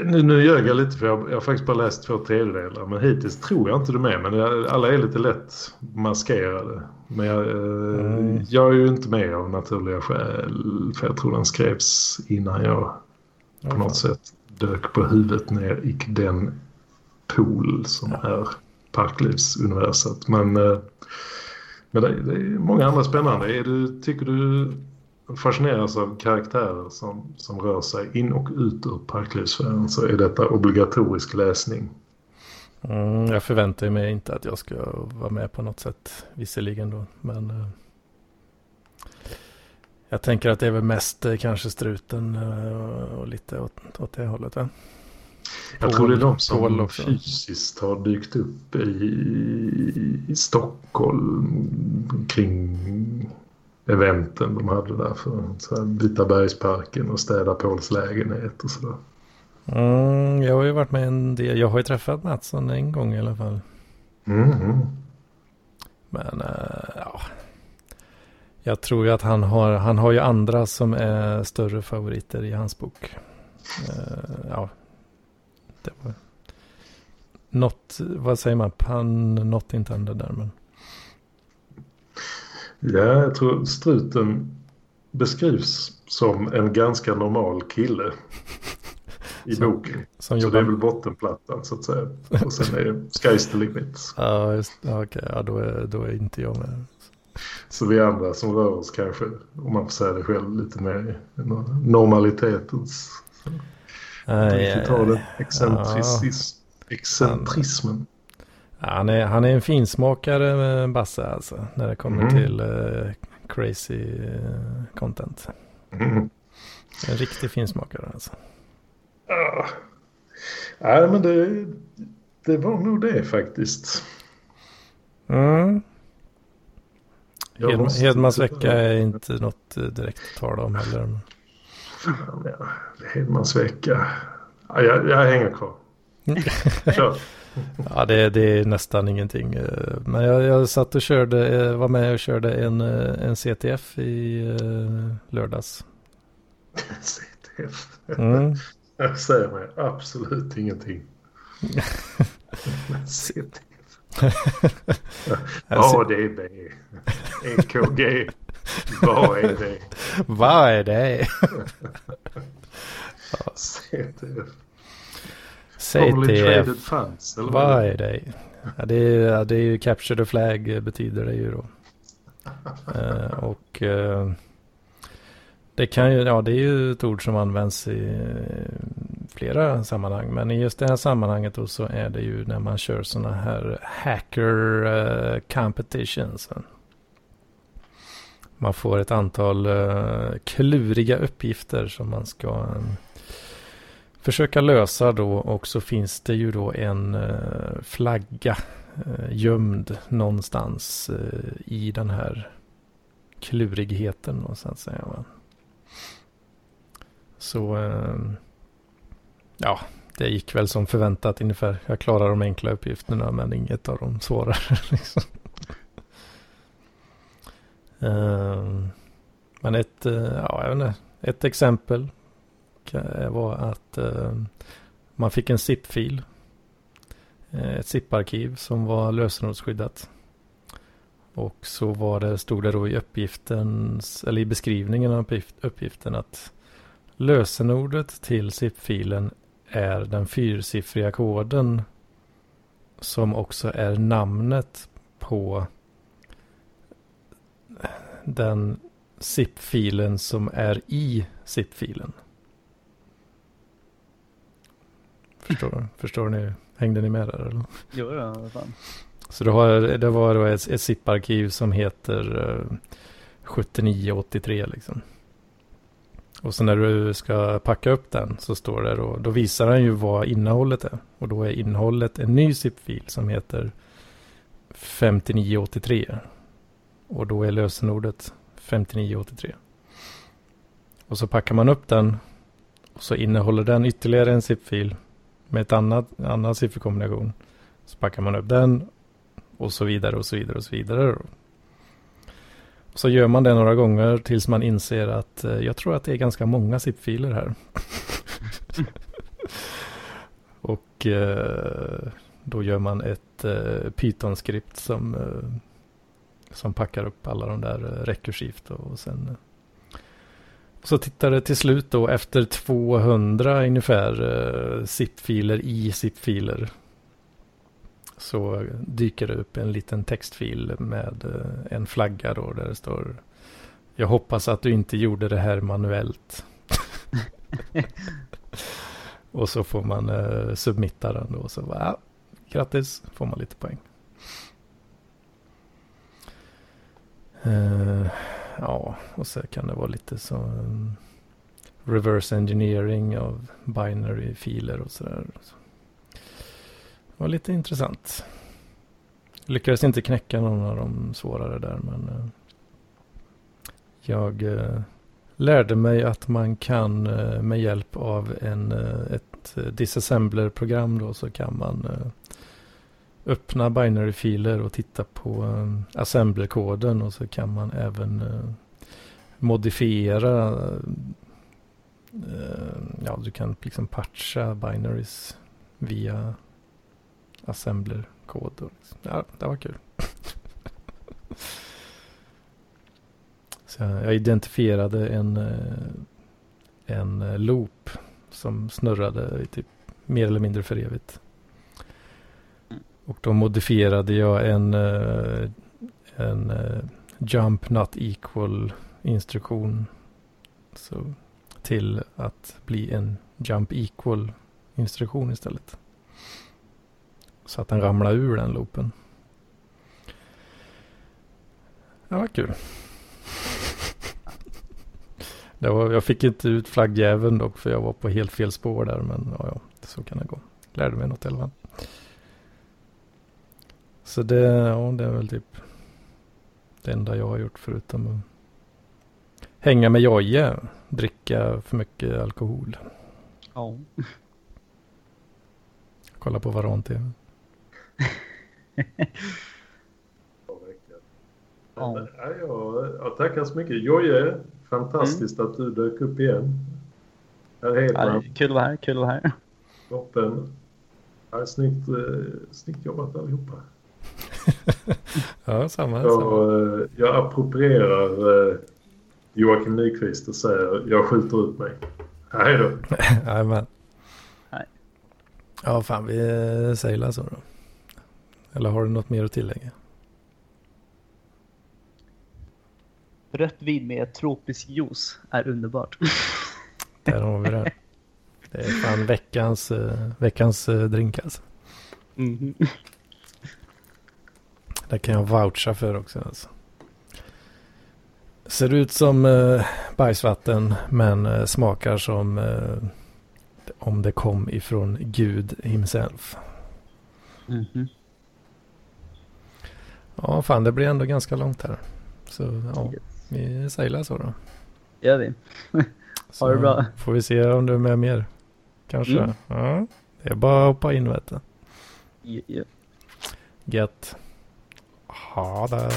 Nu, nu gör jag lite för jag, jag har faktiskt bara läst två tredjedelar. Men hittills tror jag inte du med. Men jag, alla är lite lätt maskerade. Men jag, mm. jag är ju inte med av naturliga skäl. För jag tror den skrevs innan jag på något sätt dök på huvudet ner i den pool som ja. är parklivsuniversat. Men, men det är många andra spännande. Är du, tycker du... fascineras av karaktärer som, som rör sig in och ut ur parklivsfären, så är detta obligatorisk läsning. Mm, jag förväntar mig inte att jag ska vara med på något sätt, visserligen då, men eh, jag tänker att det är väl mest eh, kanske struten eh, och lite åt, åt det hållet, va? Jag tror det är de som fysiskt har dykt upp i, i Stockholm kring eventen de hade där för så här, Vita bergsparken och städa Pauls lägenhet och sådär. Mm, jag har ju varit med en del. Jag har ju träffat Mattsson en gång i alla fall. Mm. Men äh, ja. Jag tror ju att han har, han har ju andra som är större favoriter i hans bok. Äh, ja. Det var något, vad säger man? Pan, något inte andra där, men ja, jag tror struten beskrivs som en ganska normal kille i som, boken. Som så jobbar... det är väl bottenplattan så att säga. Och sen är det sky's the limit. Ja, just, okay. Ja då, är, då är inte jag med. Så vi andra som rör oss kanske, om man får säga det själv, lite mer normalitetens. Nej, excentricism, excentrismen. Han är, han är en finsmakare med Bassa alltså, när det kommer mm. till uh, crazy uh, content. Mm. En riktig finsmakare alltså. Ja, ja men det, det var nog det faktiskt. Mm. Hed, måste... Hedmans vecka är inte något direkt att tala om heller. Fan, ja. Hedmans vecka. Ja, jag, jag hänger kvar. Kör. Ja, det, det är nästan ingenting. Men jag, jag satt och körde, var med och körde en, en C T F i lördags. C T F? Mm. Jag säger mig absolut ingenting. C T F. A D B. E K G. Vad är det? Vad är det? C T F. C T F, fans, eller vad, vad är det? Ja, det, är, ja, det är ju Capture the Flag betyder det ju då. eh, och eh, det kan ju, ja det är ju ett ord som används i flera sammanhang. Men i just det här sammanhanget då så är det ju när man kör såna här hacker eh, competitions. Man får ett antal eh, kluriga uppgifter som man ska... Eh, försöka lösa då, och så finns det ju då en eh, flagga eh, gömd någonstans eh, i den här klurigheten och så att säga. Så ja, det gick väl som förväntat ungefär. Jag klarar de enkla uppgifterna men inget av de svåra liksom. Men ett, ja, jag vet inte, ett exempel var att man fick en zip-fil, ett zip-arkiv som var lösenordsskyddat. Och så var det, stod det då i uppgiftens, eller i beskrivningen av uppgiften, att lösenordet till zip-filen är den fyrsiffriga koden som också är namnet på den zip-filen som är i zip-filen. Förstår, förstår ni? Hängde ni med där eller? Jo, ja, vad fan. Så det, har, det var då ett, ett zip-arkiv som heter uh, sjuttio nio åttiotre liksom. Och så när du ska packa upp den så står det då, då visar den ju vad innehållet är. Och då är innehållet en ny zip-fil som heter femtionio åttiotre. Och då är lösenordet femtionio åttiotre. Och så packar man upp den och så innehåller den ytterligare en zip-fil med ett annat, en annan sifferkombination. Så packar man upp den och så vidare och så vidare och så vidare. Och så gör man det några gånger tills man inser att eh, jag tror att det är ganska många zip-filer här. Och eh, då gör man ett eh, Python-skript som, eh, som packar upp alla de där eh, rekursivt. Och sen... Eh, Så tittar det till slut då efter tvåhundra ungefär zip-filer i zip-filer så dyker det upp en liten textfil med en flagga då där det står: jag hoppas att du inte gjorde det här manuellt. Och så får man uh, submitta den då, så va, grattis, får man lite poäng. Uh, Ja, och så kan det vara lite som reverse engineering av binary-filer och sådär. Det var lite intressant. Jag lyckades inte knäcka någon av de svårare där, men jag lärde mig att man kan med hjälp av en, ett disassembler-program då, så kan man öppna binary-filer och titta på um, assemblerkoden, och så kan man även uh, modifiera uh, ja, du kan liksom patcha binaries via assemblerkod. Liksom. Ja, det var kul. Så jag identifierade en uh, en loop som snurrade i typ mer eller mindre för evigt. Och då modifierade jag en, en jump not equal instruktion så till att bli en jump equal instruktion istället. Så att den ramlar ur den loopen. Det var kul. Det var, jag fick inte ut flaggjäveln dock för jag var på helt fel spår där, men ja, ja, så kan det gå. Lärde mig något elvan. Så det, ja, det är väl typ det enda jag har gjort förutom att hänga med Joje, dricka för mycket alkohol. Ja. Kolla på Varan-T V. Ja, jag tackar så mycket. Joje, fantastiskt mm. att du dök upp igen. Här ja, kul att vara här, kul att vara här. Toppen. Ja, snyggt, snyggt jobbat allihopa. Ja, samma, jag, samma. jag approprierar eh, Joakim Nyqvist och säger: jag skjuter ut mig. Hej då. Nej, men. Nej. Ja, fan, vi sailar så då. Eller har du något mer att tillägga? Rött vin med tropisk juice är underbart. Där har vi det. Det är fan veckans, veckans drink alltså. Mm. Det kan jag voucha för också. Alltså. Ser ut som eh, bajsvatten men eh, smakar som eh, om det kom ifrån Gud himself. Mm-hmm. Ja, fan, det blir ändå ganska långt här. Så ja, yes. Vi sailar så då. Gör vi. Så ha det bra. Får vi se om du är med mer. Kanske. Mm. Ja, det är bara att hoppa in, vet du. Yeah, yeah. Gött. Ha det.